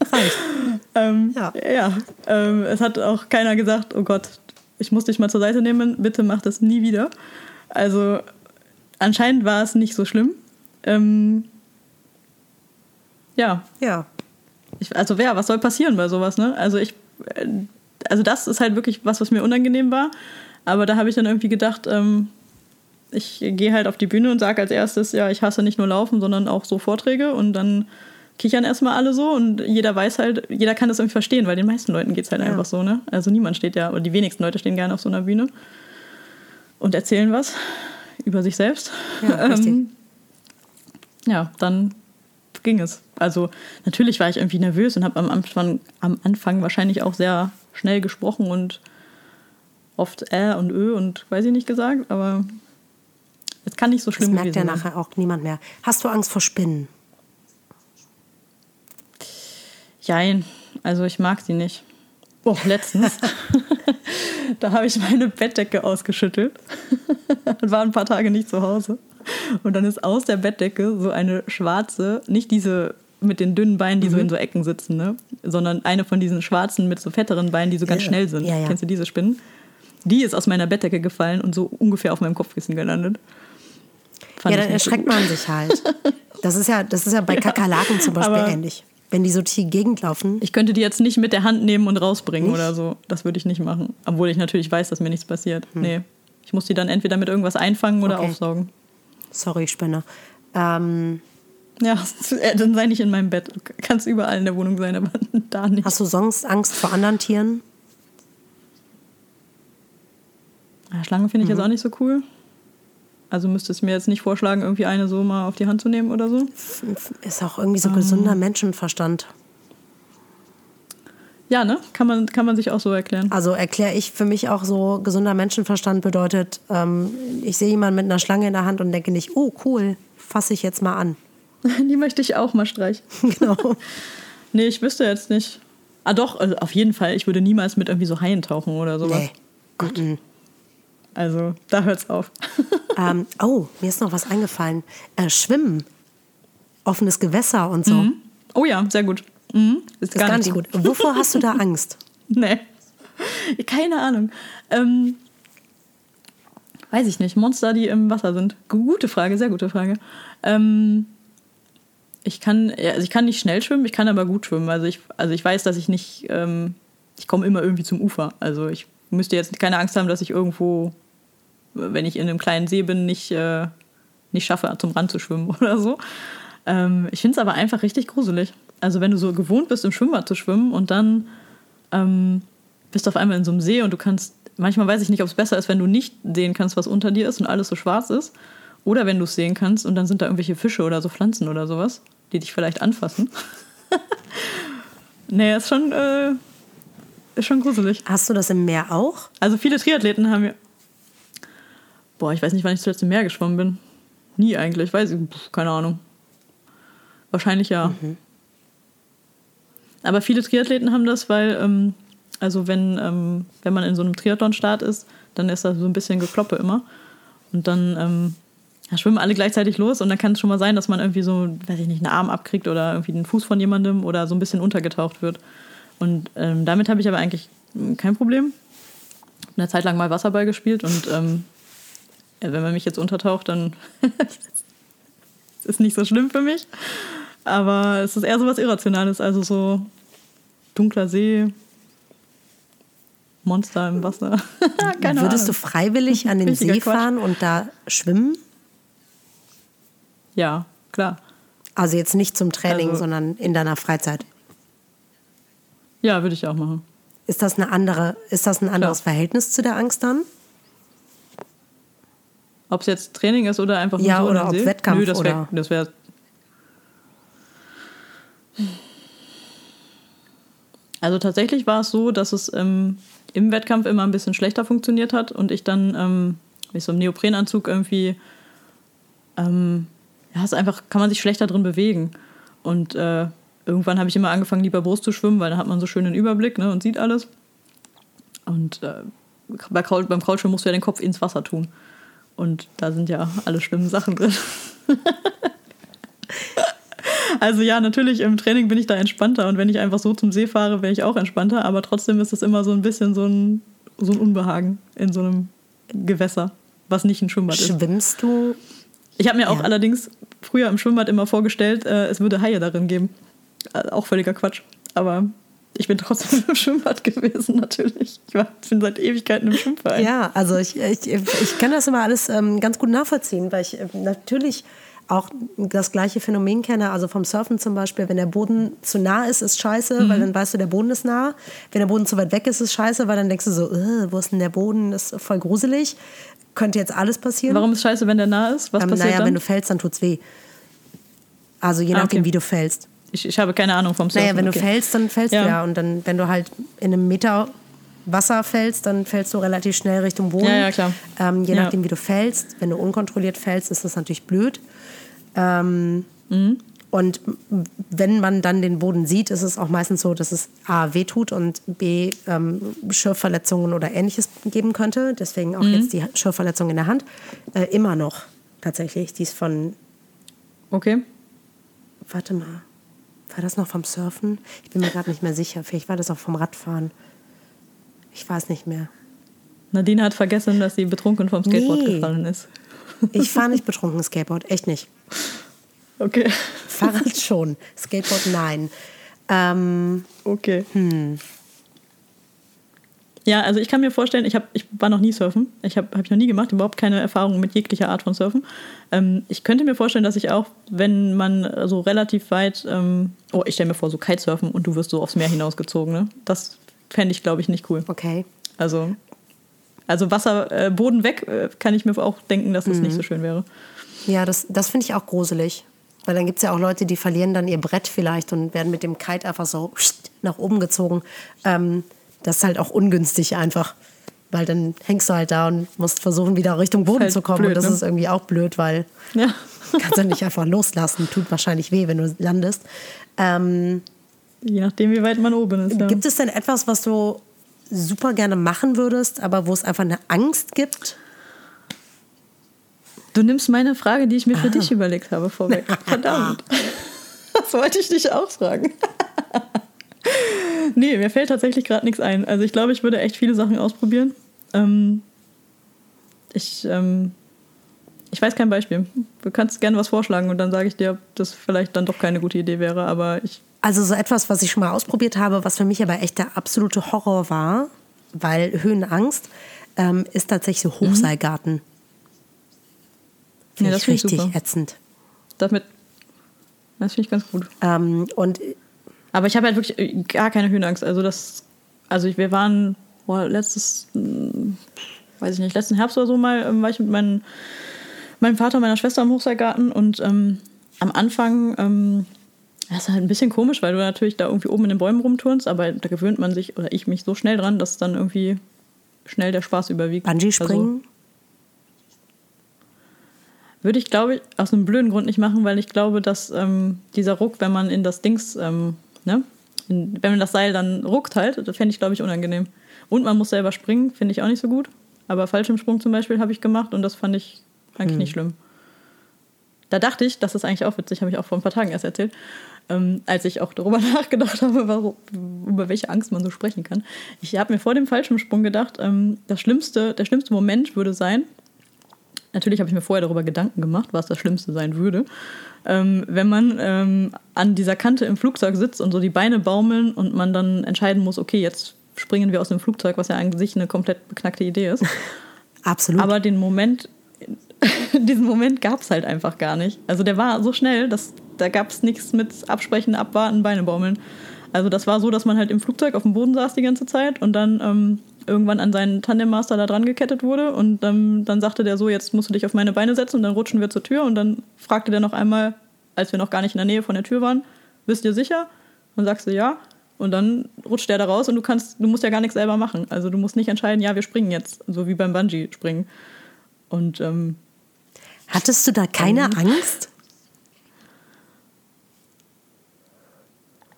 ähm, ja, ja ähm, es hat auch keiner gesagt, oh Gott, ich muss dich mal zur Seite nehmen, bitte mach das nie wieder. Also anscheinend war es nicht so schlimm. Ähm, ja. Ja. Ich, also wer, was soll passieren bei sowas, ne? Also ich, also das ist halt wirklich was, was mir unangenehm war. Aber da habe ich dann irgendwie gedacht, ähm, ich gehe halt auf die Bühne und sage als erstes, ja, ich hasse nicht nur Laufen, sondern auch so Vorträge und dann kichern erstmal alle so und jeder weiß halt, jeder kann das irgendwie verstehen, weil den meisten Leuten geht's halt ja. einfach so, ne? Also niemand steht ja, oder die wenigsten Leute stehen gerne auf so einer Bühne und erzählen was über sich selbst. Ja, ähm, ja dann ging es. Also natürlich war ich irgendwie nervös und habe am Anfang, am Anfang wahrscheinlich auch sehr schnell gesprochen und oft Ä und Ö und weiß ich nicht gesagt, aber... Das kann nicht so schlimm gewesen sein. Das merkt ja nachher auch niemand mehr. Hast du Angst vor Spinnen? Jein, also ich mag sie nicht. Oh, letztens. Da habe ich meine Bettdecke ausgeschüttelt und war ein paar Tage nicht zu Hause. Und dann ist aus der Bettdecke so eine schwarze, nicht diese mit den dünnen Beinen, die mhm. so in so Ecken sitzen, ne? Sondern eine von diesen schwarzen mit so fetteren Beinen, die so ganz ja. schnell sind. Ja, ja. Kennst du diese Spinnen? Die ist aus meiner Bettdecke gefallen und so ungefähr auf meinem Kopfkissen gelandet. Fand ja, dann erschreckt so man sich halt. Das ist ja, das ist ja bei ja, Kakerlaken zum Beispiel ähnlich. Wenn die so durch die Gegend laufen. Ich könnte die jetzt nicht mit der Hand nehmen und rausbringen nicht? Oder so. Das würde ich nicht machen. Obwohl ich natürlich weiß, dass mir nichts passiert. Hm. Nee. Ich muss die dann entweder mit irgendwas einfangen oder okay. aufsaugen. Sorry, Spinner. Ähm, ja, dann sei nicht in meinem Bett. Kannst überall in der Wohnung sein, aber da nicht. Hast du sonst Angst vor anderen Tieren? Ja, Schlangen finde ich mhm. jetzt auch nicht so cool. Also müsstest du mir jetzt nicht vorschlagen, irgendwie eine so mal auf die Hand zu nehmen oder so? Ist auch irgendwie so ähm. gesunder Menschenverstand. Ja, ne? Kann man, kann man sich auch so erklären. Also erkläre ich für mich auch so, gesunder Menschenverstand bedeutet, ähm, ich sehe jemanden mit einer Schlange in der Hand und denke nicht, oh cool, fasse ich jetzt mal an. Die möchte ich auch mal streichen. Genau. Nee, ich wüsste jetzt nicht. Ah doch, also auf jeden Fall, ich würde niemals mit irgendwie so Haien tauchen oder sowas. Nee. Gut. Mhm. Also, da hört's auf. ähm, oh, mir ist noch was eingefallen. Äh, Schwimmen, offenes Gewässer und so. Mhm. Oh ja, sehr gut. Mhm. Ist, ist gar, gar nicht gut. gut. Wovor hast du da Angst? Nee. Keine Ahnung. Ähm, weiß ich nicht. Monster, die im Wasser sind. Gute Frage, sehr gute Frage. Ähm, ich kann, also ich kann nicht schnell schwimmen, ich kann aber gut schwimmen. Also ich, also ich weiß, dass ich nicht, ähm, ich komme immer irgendwie zum Ufer. Also ich müsste jetzt keine Angst haben, dass ich irgendwo, wenn ich in einem kleinen See bin, nicht, äh, nicht schaffe, zum Rand zu schwimmen oder so. Ähm, ich finde es aber einfach richtig gruselig. Also wenn du so gewohnt bist, im Schwimmbad zu schwimmen und dann ähm, bist du auf einmal in so einem See und du kannst, manchmal weiß ich nicht, ob es besser ist, wenn du nicht sehen kannst, was unter dir ist und alles so schwarz ist. Oder wenn du es sehen kannst und dann sind da irgendwelche Fische oder so Pflanzen oder sowas, die dich vielleicht anfassen. Naja, ist schon, äh, ist schon gruselig. Hast du das im Meer auch? Also viele Triathleten haben ja... Boah, ich weiß nicht, wann ich zuletzt im Meer geschwommen bin. Nie eigentlich, weiß ich, pf, keine Ahnung. Wahrscheinlich ja. Mhm. Aber viele Triathleten haben das, weil, ähm, also wenn, ähm, wenn man in so einem Triathlon-Start ist, dann ist das so ein bisschen Gekloppe immer. Und dann ähm, ja, schwimmen alle gleichzeitig los und dann kann es schon mal sein, dass man irgendwie so, weiß ich nicht, einen Arm abkriegt oder irgendwie den Fuß von jemandem oder so ein bisschen untergetaucht wird. Und ähm, damit habe ich aber eigentlich kein Problem. Eine Zeit lang mal Wasserball gespielt und ähm, ja, wenn man mich jetzt untertaucht, dann ist nicht so schlimm für mich. Aber es ist eher so was Irrationales, also so dunkler See, Monster im Wasser. Keine Würdest Ahnung. du freiwillig an den Richtiger See fahren Quatsch. und da schwimmen? Ja, klar. Also jetzt nicht zum Training, also, sondern in deiner Freizeit? Ja, würde ich auch machen. Ist das, eine andere, ist das ein anderes klar. Verhältnis zu der Angst dann? Ob es jetzt Training ist oder einfach ja, nur so oder ob See? Wettkampf Nö, das wär, oder... Das wäre... Also tatsächlich war es so, dass es ähm, im Wettkampf immer ein bisschen schlechter funktioniert hat und ich dann ähm, mit so einem Neoprenanzug irgendwie ähm, ja, es einfach, kann man sich schlechter drin bewegen. Und äh, irgendwann habe ich immer angefangen, lieber Brust zu schwimmen, weil da hat man so schön den Überblick, ne, und sieht alles. Und äh, bei Kraul, beim Kraulschwimmen musst du ja den Kopf ins Wasser tun. Und da sind ja alle schlimmen Sachen drin. Also ja, natürlich, im Training bin ich da entspannter und wenn ich einfach so zum See fahre, wäre ich auch entspannter, aber trotzdem ist es immer so ein bisschen so ein, so ein Unbehagen in so einem Gewässer, was nicht ein Schwimmbad Schwimmst ist. Schwimmst du? Ich habe mir ja. auch allerdings früher im Schwimmbad immer vorgestellt, äh, es würde Haie darin geben. Also auch völliger Quatsch, aber ich bin trotzdem im Schwimmbad gewesen, natürlich. Ich war, bin seit Ewigkeiten im Schwimmverein. Ja, also ich, ich, ich kann das immer alles ähm, ganz gut nachvollziehen, weil ich äh, natürlich... auch das gleiche Phänomen kenne, also vom Surfen zum Beispiel, wenn der Boden zu nah ist, ist scheiße, mhm. weil dann weißt du, der Boden ist nah. Wenn der Boden zu weit weg ist, ist scheiße, weil dann denkst du so, wo ist denn der Boden, das ist voll gruselig, könnte jetzt alles passieren. Warum ist scheiße, wenn der nah ist? Was ähm, passiert naja, dann? Wenn du fällst, dann tut's weh. Also je nachdem, ah, okay. wie du fällst. Ich, ich habe keine Ahnung vom Surfen. Naja, wenn okay. du fällst, dann fällst ja. du ja. Und dann, wenn du halt in einem Meter Wasser fällst, dann fällst du relativ schnell Richtung Boden. Ja, ja, klar. Ähm, je nachdem, ja. wie du fällst, wenn du unkontrolliert fällst, ist das natürlich blöd. Ähm, mhm. Und wenn man dann den Boden sieht, ist es auch meistens so, dass es A, wehtut und B, ähm, Schürfverletzungen oder Ähnliches geben könnte. Deswegen auch mhm. jetzt die Schürfverletzung in der Hand. Äh, immer noch tatsächlich. Die ist von... Okay. Warte mal. War das noch vom Surfen? Ich bin mir gerade nicht mehr sicher. Vielleicht war das auch vom Radfahren. Ich weiß nicht mehr. Nadine hat vergessen, dass sie betrunken vom Skateboard nee. gefallen ist. Ich fahre nicht betrunken Skateboard, echt nicht. Okay. Fahrrad schon, Skateboard nein. Ähm, okay. Hm. Ja, also ich kann mir vorstellen, ich, hab, ich war noch nie surfen. Ich habe hab ich noch nie gemacht, überhaupt keine Erfahrung mit jeglicher Art von Surfen. Ähm, ich könnte mir vorstellen, dass ich auch, wenn man so relativ weit, ähm, oh, ich stelle mir vor, so Kitesurfen und du wirst so aufs Meer hinausgezogen, ne? Das fände ich, glaube ich, nicht cool. Okay. Also, also Wasser, äh, Boden weg, äh, kann ich mir auch denken, dass das mhm. nicht so schön wäre. Ja, das, das finde ich auch gruselig. Weil dann gibt es ja auch Leute, die verlieren dann ihr Brett vielleicht und werden mit dem Kite einfach so nach oben gezogen. Ähm, Das ist halt auch ungünstig einfach, weil dann hängst du halt da und musst versuchen, wieder Richtung Boden halt zu kommen. Blöd, und das ne? ist irgendwie auch blöd, weil ja. kannst du nicht einfach loslassen. Tut wahrscheinlich weh, wenn du landest. Ähm, Je nachdem, wie weit man oben ist. Ja. Gibt es denn etwas, was du super gerne machen würdest, aber wo es einfach eine Angst gibt? Du nimmst meine Frage, die ich mir für ah. dich überlegt habe, vorweg. Verdammt. Das wollte ich dich auch fragen. Nee, mir fällt tatsächlich gerade nichts ein. Also ich glaube, ich würde echt viele Sachen ausprobieren. Ähm, ich, ähm, ich weiß kein Beispiel. Du kannst gerne was vorschlagen und dann sage ich dir, ob das vielleicht dann doch keine gute Idee wäre. Aber ich also so etwas, was ich schon mal ausprobiert habe, was für mich aber echt der absolute Horror war, weil Höhenangst, ähm, ist tatsächlich so Hochseilgarten. Mhm. Finde ja, ich richtig super. Ätzend. Damit, das finde ich ganz gut. Ähm, und Aber ich habe halt wirklich gar keine Höhenangst. Also das, also wir waren boah, letztes, weiß ich nicht, letzten Herbst oder so mal, ähm, war ich mit meinen, meinem Vater und meiner Schwester im Hochseilgarten und ähm, am Anfang, ähm, das ist halt ein bisschen komisch, weil du natürlich da irgendwie oben in den Bäumen rumturnst, aber da gewöhnt man sich, oder ich mich, so schnell dran, dass dann irgendwie schnell der Spaß überwiegt. Bungee-Springen? Also, würde ich, glaube ich, aus einem blöden Grund nicht machen, weil ich glaube, dass ähm, dieser Ruck, wenn man in das Dings... Ähm, Ne? Wenn man das Seil dann ruckt halt, das fände ich, glaube ich, unangenehm. Und man muss selber springen, finde ich auch nicht so gut. Aber Fallschirmsprung zum Beispiel habe ich gemacht und das fand ich eigentlich hm. nicht schlimm. Da dachte ich, das ist eigentlich auch witzig, habe ich auch vor ein paar Tagen erst erzählt, ähm, als ich auch darüber nachgedacht habe, warum, über welche Angst man so sprechen kann. Ich habe mir vor dem Fallschirmsprung gedacht, ähm, das schlimmste, der schlimmste Moment würde sein, natürlich habe ich mir vorher darüber Gedanken gemacht, was das Schlimmste sein würde, ähm, wenn man ähm, an dieser Kante im Flugzeug sitzt und so die Beine baumeln und man dann entscheiden muss, okay, jetzt springen wir aus dem Flugzeug, was ja an sich eine komplett beknackte Idee ist. Absolut. Aber den Moment, diesen Moment gab es halt einfach gar nicht. Also der war so schnell, dass da gab es nichts mit Absprechen, Abwarten, Beine baumeln. Also das war so, dass man halt im Flugzeug auf dem Boden saß die ganze Zeit und dann ähm, irgendwann an seinen Tandemmaster da dran gekettet wurde und ähm, dann sagte der so, jetzt musst du dich auf meine Beine setzen und dann rutschen wir zur Tür und dann fragte der noch einmal, als wir noch gar nicht in der Nähe von der Tür waren, bist du dir sicher? Und sagst du ja und dann rutscht der da raus und du kannst, du musst ja gar nichts selber machen. Also du musst nicht entscheiden, ja, wir springen jetzt, so wie beim Bungee-Springen. Und ähm, hattest du da keine ähm, Angst?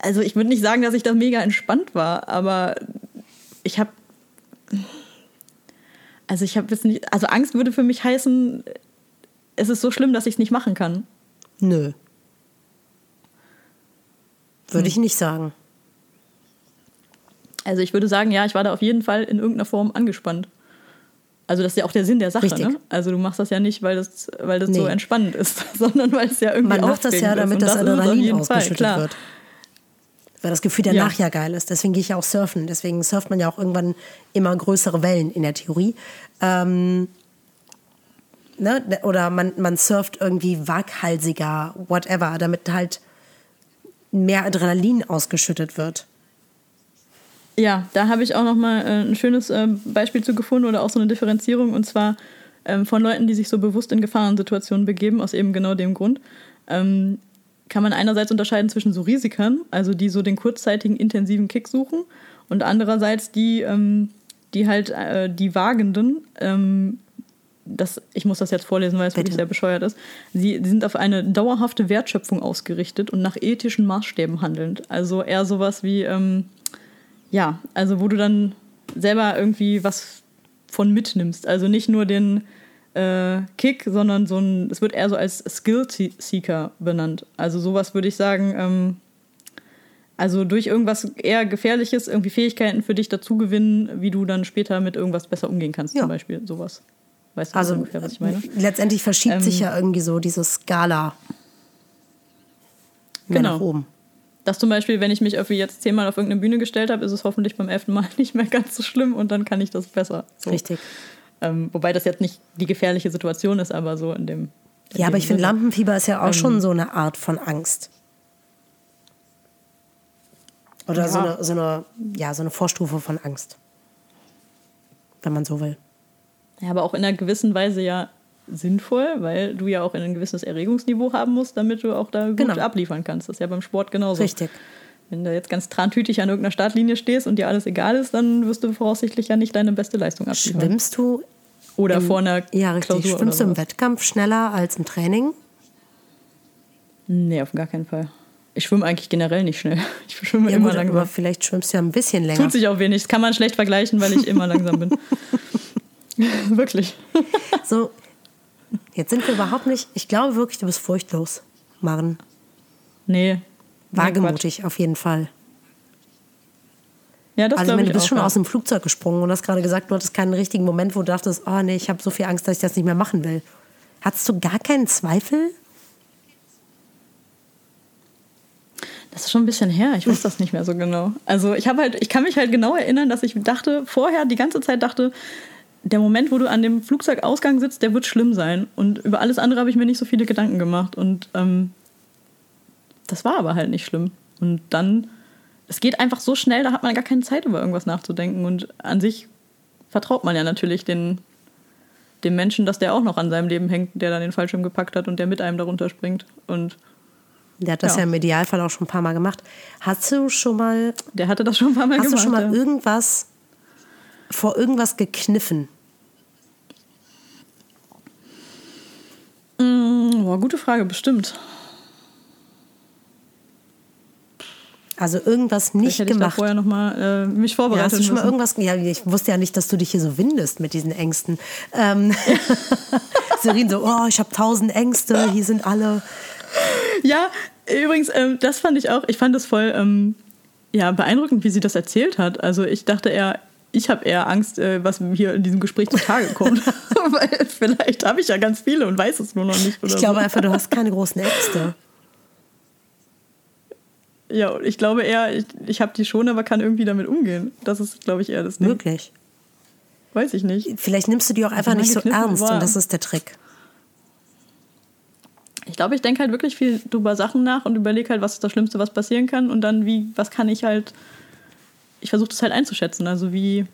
Also ich würde nicht sagen, dass ich da mega entspannt war, aber ich habe, also ich habe jetzt nicht, also Angst würde für mich heißen, es ist so schlimm, dass ich es nicht machen kann. Nö. Würde hm. ich nicht sagen. Also ich würde sagen, ja, ich war da auf jeden Fall in irgendeiner Form angespannt. Also das ist ja auch der Sinn der Sache, richtig, ne? Also du machst das ja nicht, weil das, weil das nee. so entspannend ist, sondern weil es ja irgendwie aufregend ist. Man macht das ja, damit das, das Adrenalin ausgeschüttet Fall, wird. Weil das Gefühl danach ja. ja geil ist. Deswegen gehe ich ja auch surfen. Deswegen surft man ja auch irgendwann immer größere Wellen in der Theorie. Ähm, ne? Oder man, man surft irgendwie waghalsiger, whatever, damit halt mehr Adrenalin ausgeschüttet wird. Ja, da habe ich auch nochmal äh, ein schönes äh, Beispiel zu gefunden oder auch so eine Differenzierung. Und zwar ähm, von Leuten, die sich so bewusst in Gefahrensituationen begeben, aus eben genau dem Grund. Ähm, kann man einerseits unterscheiden zwischen so Risikern, also die so den kurzzeitigen, intensiven Kick suchen und andererseits die, ähm, die halt, äh, die Wagenden, ähm, das, ich muss das jetzt vorlesen, weil es wirklich sehr bescheuert ist, sie, sie sind auf eine dauerhafte Wertschöpfung ausgerichtet und nach ethischen Maßstäben handelnd. Also eher sowas wie, ähm, ja, also wo du dann selber irgendwie was von mitnimmst. Also nicht nur den Kick, sondern so ein, es wird eher so als Skill-Seeker benannt. Also sowas würde ich sagen, ähm, also durch irgendwas eher Gefährliches irgendwie Fähigkeiten für dich dazu gewinnen, wie du dann später mit irgendwas besser umgehen kannst, ja. zum Beispiel sowas. Weißt du also, ungefähr, was ich meine? Letztendlich verschiebt ähm, sich ja irgendwie so diese Skala mehr genau. nach oben. Dass zum Beispiel, wenn ich mich irgendwie jetzt zehnmal auf irgendeine Bühne gestellt habe, ist es hoffentlich beim elften Mal nicht mehr ganz so schlimm und dann kann ich das besser. So. Richtig. Ähm, wobei das jetzt nicht die gefährliche Situation ist, aber so in dem... In ja, aber ich finde, Lampenfieber ist ja auch ähm, schon so eine Art von Angst. Oder ja. so, eine, so, eine, ja, so eine Vorstufe von Angst. Wenn man so will. Ja, aber auch in einer gewissen Weise ja sinnvoll, weil du ja auch ein gewisses Erregungsniveau haben musst, damit du auch da gut genau. abliefern kannst. Das ist ja beim Sport genauso. Richtig. Wenn du jetzt ganz trantütig an irgendeiner Startlinie stehst und dir alles egal ist, dann wirst du voraussichtlich ja nicht deine beste Leistung abliefern. Schwimmst du oder im, vor einer ja, richtig. Klausur Schwimmst oder du im Wettkampf schneller als im Training? Nee, auf gar keinen Fall. Ich schwimme eigentlich generell nicht schnell. Ich schwimme ja, immer gut, langsam. Aber vielleicht schwimmst du ja ein bisschen länger. Tut sich auch wenig. Das kann man schlecht vergleichen, weil ich immer langsam bin. Wirklich. So, jetzt sind wir überhaupt nicht... Ich glaube wirklich, du bist furchtlos, Maren. Nee. Wagemutig, nee, auf jeden Fall. Ja, das also, ich meine, du bist auch, schon ja. aus dem Flugzeug gesprungen und hast gerade gesagt, du hattest keinen richtigen Moment, wo du dachtest, oh nee, ich habe so viel Angst, dass ich das nicht mehr machen will. Hattest du gar keinen Zweifel? Das ist schon ein bisschen her, ich weiß das nicht mehr so genau. Also ich habe halt, ich kann mich halt genau erinnern, dass ich dachte, vorher die ganze Zeit dachte, der Moment, wo du an dem Flugzeugausgang sitzt, der wird schlimm sein. Und über alles andere habe ich mir nicht so viele Gedanken gemacht. Und ähm, das war aber halt nicht schlimm. Und dann, es geht einfach so schnell, da hat man gar keine Zeit, über irgendwas nachzudenken. Und an sich vertraut man ja natürlich den, dem Menschen, dass der auch noch an seinem Leben hängt, der dann den Fallschirm gepackt hat und der mit einem darunter springt. Und der hat das ja. ja im Idealfall auch schon ein paar Mal gemacht. Hast du schon mal... Der hatte das schon ein paar Mal hast gemacht. Hast du schon mal ja. irgendwas... vor irgendwas gekniffen? Mm, boah, gute Frage, bestimmt. Also irgendwas nicht hätte ich gemacht. Ich vorher noch mal äh, mich vorbereitet. Ja, hast du schon mal irgendwas? Ja, ich wusste ja nicht, dass du dich hier so windest mit diesen Ängsten. Ähm, Serin so, oh, ich habe tausend Ängste, hier sind alle. Ja, übrigens, ähm, das fand ich auch. Ich fand das voll ähm, ja, beeindruckend, wie sie das erzählt hat. Also ich dachte eher, ich habe eher Angst, was hier in diesem Gespräch zutage kommt. Weil vielleicht habe ich ja ganz viele und weiß es nur noch nicht. Oder ich glaube so. Einfach, du hast keine großen Ängste. Ja, ich glaube eher, ich, ich habe die schon, aber kann irgendwie damit umgehen. Das ist, glaube ich, eher das Ding. Wirklich? Weiß ich nicht. Vielleicht nimmst du die auch einfach nicht so ernst und das ist der Trick. Ich glaube, ich denke halt wirklich viel über Sachen nach und überlege halt, was ist das Schlimmste, was passieren kann und dann, wie, was kann ich halt... Ich versuche das halt einzuschätzen, also wie,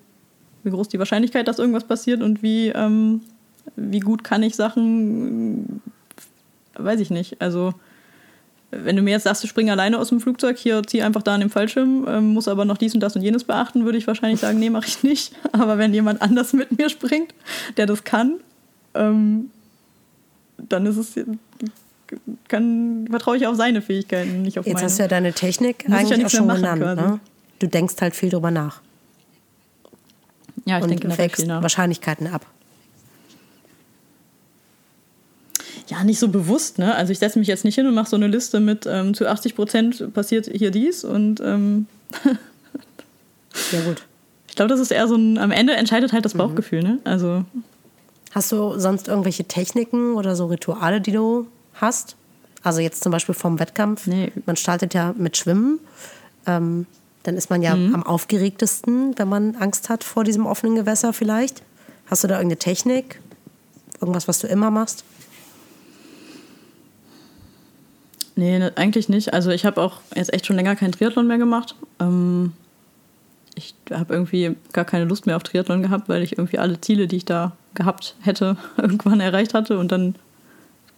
wie groß die Wahrscheinlichkeit, dass irgendwas passiert und wie, ähm, wie gut kann ich Sachen, weiß ich nicht. Also wenn du mir jetzt sagst, du spring alleine aus dem Flugzeug, hier zieh einfach da an dem Fallschirm, ähm, muss aber noch dies und das und jenes beachten, würde ich wahrscheinlich sagen, nee, mache ich nicht. Aber wenn jemand anders mit mir springt, der das kann, ähm, dann ist es... Kann, vertraue ich auf seine Fähigkeiten, nicht auf meine. Jetzt hast du ja deine Technik muss eigentlich ja auch schon genannt, ne? Du denkst halt viel drüber nach. Ja, ich und denke natürlich viel nach. Wahrscheinlichkeiten ab. Ja, nicht so bewusst, ne? Also ich setze mich jetzt nicht hin und mache so eine Liste mit ähm, zu achtzig Prozent passiert hier dies und ähm ja gut. Ich glaube, das ist eher so ein, am Ende entscheidet halt das Bauchgefühl, mhm. ne? Also hast du sonst irgendwelche Techniken oder so Rituale, die du hast? Also jetzt zum Beispiel vom Wettkampf. Nee. Man startet ja mit Schwimmen. Ähm, Dann ist man ja mhm. am aufgeregtesten, wenn man Angst hat vor diesem offenen Gewässer vielleicht. Hast du da irgendeine Technik? Irgendwas, was du immer machst? Nee, eigentlich nicht. Also ich habe auch jetzt echt schon länger keinen Triathlon mehr gemacht. Ähm, ich habe irgendwie gar keine Lust mehr auf Triathlon gehabt, weil ich irgendwie alle Ziele, die ich da gehabt hätte, irgendwann erreicht hatte. Und dann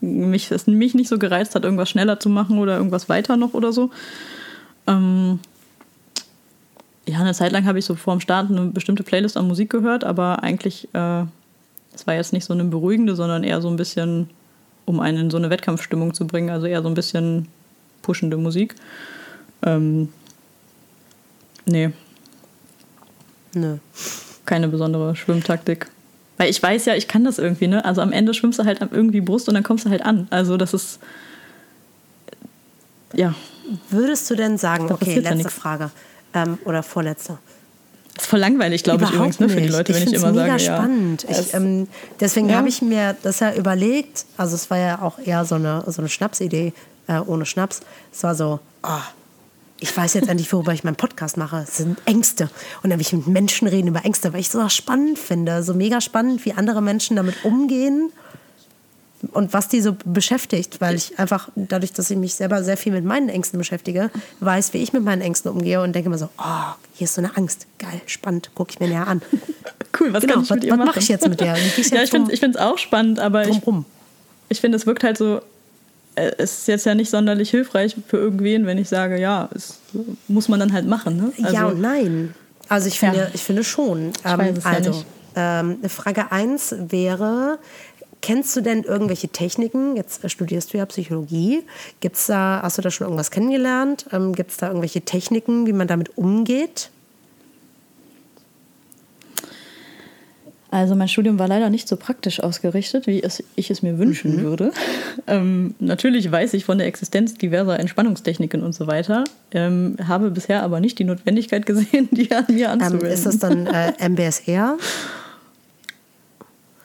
mich, es mich nicht so gereizt hat, irgendwas schneller zu machen oder irgendwas weiter noch oder so. Ähm... Ja, eine Zeit lang habe ich so vorm Start eine bestimmte Playlist an Musik gehört, aber eigentlich, äh, es war jetzt nicht so eine beruhigende, sondern eher so ein bisschen, um einen in so eine Wettkampfstimmung zu bringen, also eher so ein bisschen pushende Musik. Ähm, nee. Nö. Nee. Keine besondere Schwimmtaktik. Weil ich weiß ja, ich kann das irgendwie, ne? Also am Ende schwimmst du halt irgendwie Brust und dann kommst du halt an. Also das ist, ja. Würdest du denn sagen, okay, letzte Frage. Ähm, oder vorletzte. Das ist voll langweilig, glaube ich, übrigens, ne, für die Leute, wenn ich, ich immer sage, ja. Ich finde es mega spannend. Ich, ähm, deswegen ja. habe ich mir das ja überlegt, also es war ja auch eher so eine, so eine Schnapsidee, äh, ohne Schnaps. Es war so, oh, ich weiß jetzt endlich, worüber ich meinen Podcast mache. Das sind Ängste. Und dann will ich mit Menschen reden über Ängste, weil ich es auch spannend finde. So mega spannend, wie andere Menschen damit umgehen und was die so beschäftigt. Weil ich einfach, dadurch, dass ich mich selber sehr viel mit meinen Ängsten beschäftige, weiß, wie ich mit meinen Ängsten umgehe und denke immer so, oh, hier ist so eine Angst. Geil, spannend, gucke ich mir näher an. Cool, was genau, kann ich mit was, ihr machen? Was mache ich jetzt mit der? Ich ja, ich finde es auch spannend, aber drum, ich, rum. ich finde, es wirkt halt so, es ist jetzt ja nicht sonderlich hilfreich für irgendwen, wenn ich sage, ja, es muss man dann halt machen. Ne? Also, ja und nein. Also ich finde, ja. ich finde schon. Ich ähm, weiß es also, ja nicht. Ähm, Frage eins wäre, kennst du denn irgendwelche Techniken? Jetzt studierst du ja Psychologie. Gibt's da, hast du da schon irgendwas kennengelernt? Ähm, Gibt es da irgendwelche Techniken, wie man damit umgeht? Also mein Studium war leider nicht so praktisch ausgerichtet, wie es, ich es mir wünschen mhm. würde. Ähm, natürlich weiß ich von der Existenz diverser Entspannungstechniken und so weiter, ähm, habe bisher aber nicht die Notwendigkeit gesehen, die an mir anzuwenden. Ähm, ist das dann äh, M B S R?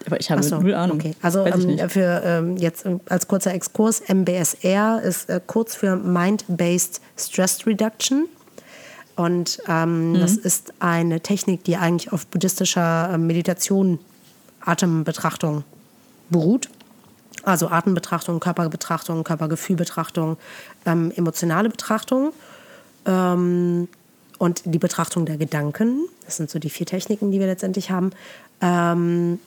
Aber ich habe Ach so, null Ahnung. Okay. Also ähm, für ähm, jetzt als kurzer Exkurs, M B S R ist äh, kurz für Mind-Based Stress Reduction. Und ähm, mhm. das ist eine Technik, die eigentlich auf buddhistischer Meditation, Atembetrachtung beruht. Also Atembetrachtung, Körperbetrachtung, Körpergefühlbetrachtung, ähm, emotionale Betrachtung ähm, und die Betrachtung der Gedanken. Das sind so die vier Techniken, die wir letztendlich haben. Ähm,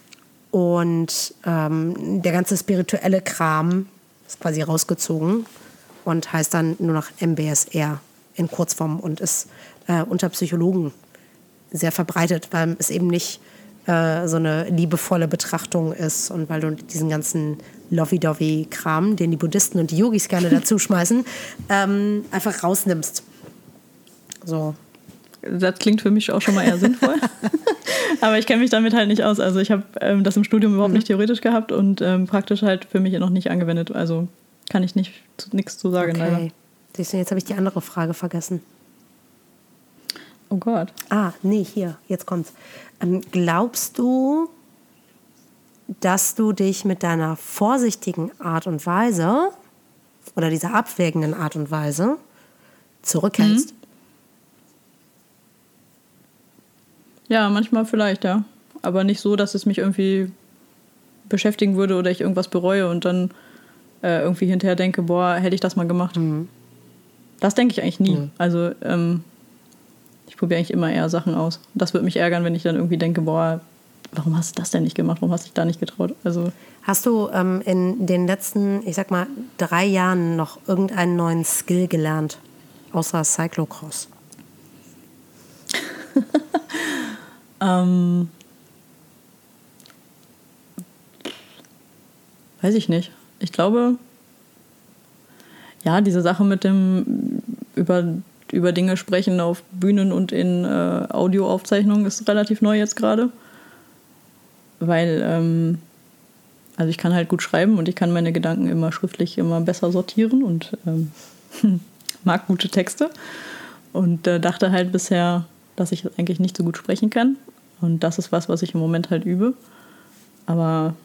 und ähm, der ganze spirituelle Kram ist quasi rausgezogen und heißt dann nur noch M B S R. In Kurzform und ist äh, unter Psychologen sehr verbreitet, weil es eben nicht äh, so eine liebevolle Betrachtung ist und weil du diesen ganzen Lovey-Dovey-Kram, den die Buddhisten und die Yogis gerne dazu schmeißen, ähm, einfach rausnimmst. So. Das klingt für mich auch schon mal eher sinnvoll. Aber ich kenne mich damit halt nicht aus. Also ich habe ähm, das im Studium überhaupt mhm. nicht theoretisch gehabt und ähm, praktisch halt für mich noch nicht angewendet. Also kann ich nicht nichts zu sagen, okay. leider. Jetzt habe ich die andere Frage vergessen. Oh Gott. Ah, nee, hier, jetzt kommt's. Ähm, glaubst du, dass du dich mit deiner vorsichtigen Art und Weise oder dieser abwägenden Art und Weise zurückhältst? Mhm. Ja, manchmal vielleicht, ja. Aber nicht so, dass es mich irgendwie beschäftigen würde oder ich irgendwas bereue und dann äh, irgendwie hinterher denke, boah, hätte ich das mal gemacht. Mhm. Das denke ich eigentlich nie. Ja. Also ähm, ich probiere eigentlich immer eher Sachen aus. Das würde mich ärgern, wenn ich dann irgendwie denke, boah, warum hast du das denn nicht gemacht? Warum hast du dich da nicht getraut? Also hast du ähm, in den letzten, ich sag mal, drei Jahren noch irgendeinen neuen Skill gelernt, außer Cyclocross? ähm, weiß ich nicht. Ich glaube... Ja, diese Sache mit dem über, über Dinge sprechen auf Bühnen und in äh, Audioaufzeichnungen ist relativ neu jetzt gerade. Weil, ähm, also ich kann halt gut schreiben und ich kann meine Gedanken immer schriftlich immer besser sortieren und ähm, mag gute Texte. Und äh, dachte halt bisher, dass ich eigentlich nicht so gut sprechen kann. Und das ist was, was ich im Moment halt übe. Aber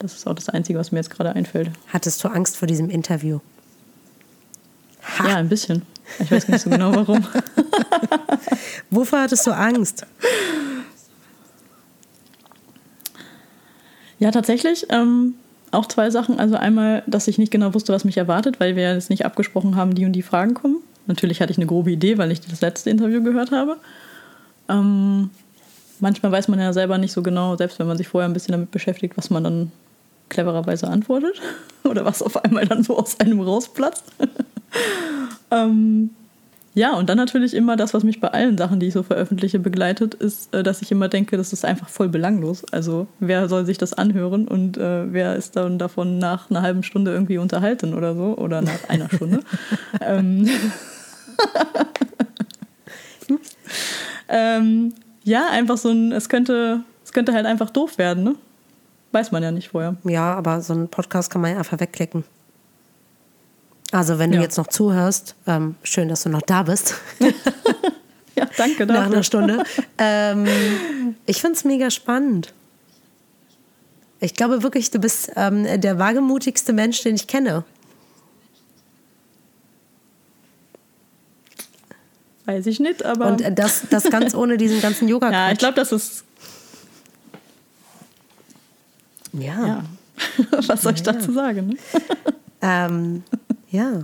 das ist auch das Einzige, was mir jetzt gerade einfällt. Hattest du Angst vor diesem Interview? Ha. Ja, ein bisschen. Ich weiß nicht so genau, warum. Wovor hattest du Angst? Ja, tatsächlich ähm, auch zwei Sachen. Also einmal, dass ich nicht genau wusste, was mich erwartet, weil wir jetzt nicht abgesprochen haben, die und die Fragen kommen. Natürlich hatte ich eine grobe Idee, weil ich das letzte Interview gehört habe. Ähm, manchmal weiß man ja selber nicht so genau, selbst wenn man sich vorher ein bisschen damit beschäftigt, was man dann clevererweise antwortet oder was auf einmal dann so aus einem rausplatzt. ähm, ja, und dann natürlich immer das, was mich bei allen Sachen, die ich so veröffentliche, begleitet, ist, dass ich immer denke, das ist einfach voll belanglos. Also wer soll sich das anhören und äh, wer ist dann davon nach einer halben Stunde irgendwie unterhalten oder so oder nach einer Stunde. ähm, ähm, ja, einfach so ein, es könnte, es könnte halt einfach doof werden, ne? Weiß man ja nicht vorher. Ja, aber so einen Podcast kann man ja einfach wegklicken. Also wenn du ja. jetzt noch zuhörst, ähm, schön, dass du noch da bist. Ja, danke. Nach einer Stunde. ähm, ich find's mega spannend. Ich glaube wirklich, du bist ähm, der wagemutigste Mensch, den ich kenne. weiß ich nicht, aber... Und das, das ganz ohne diesen ganzen Yoga-Quatsch. Ja, ich glaube, das ist... Ja. ja. Was soll ich ja. dazu sagen? Ne? Ähm, ja,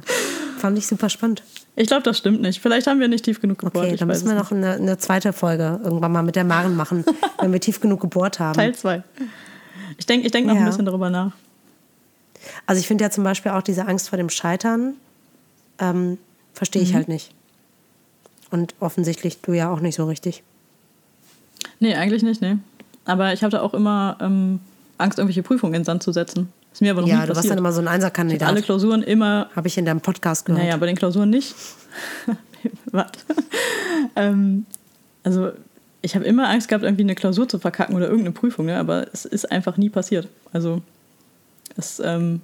fand ich super spannend. Ich glaube, das stimmt nicht. Vielleicht haben wir nicht tief genug gebohrt. Okay, dann müssen wir noch eine, eine zweite Folge irgendwann mal mit der Maren machen, wenn wir tief genug gebohrt haben. Teil zwei. Ich denke ich denk noch ja. ein bisschen darüber nach. Also ich finde ja zum Beispiel auch diese Angst vor dem Scheitern, ähm, verstehe ich mhm. halt nicht. Und offensichtlich du ja auch nicht so richtig. Nee, eigentlich nicht, nee. Aber ich habe da auch immer ähm, Angst, irgendwelche Prüfungen in den Sand zu setzen. Ist mir aber noch ja, nie passiert. Ja, du warst dann immer so ein Einserkandidat. Alle Klausuren immer... Habe ich in deinem Podcast gehört. Naja, bei den Klausuren nicht. Warte. ähm, also... Ich habe immer Angst gehabt, irgendwie eine Klausur zu verkacken oder irgendeine Prüfung, ne? Aber es ist einfach nie passiert. Also, es, ähm,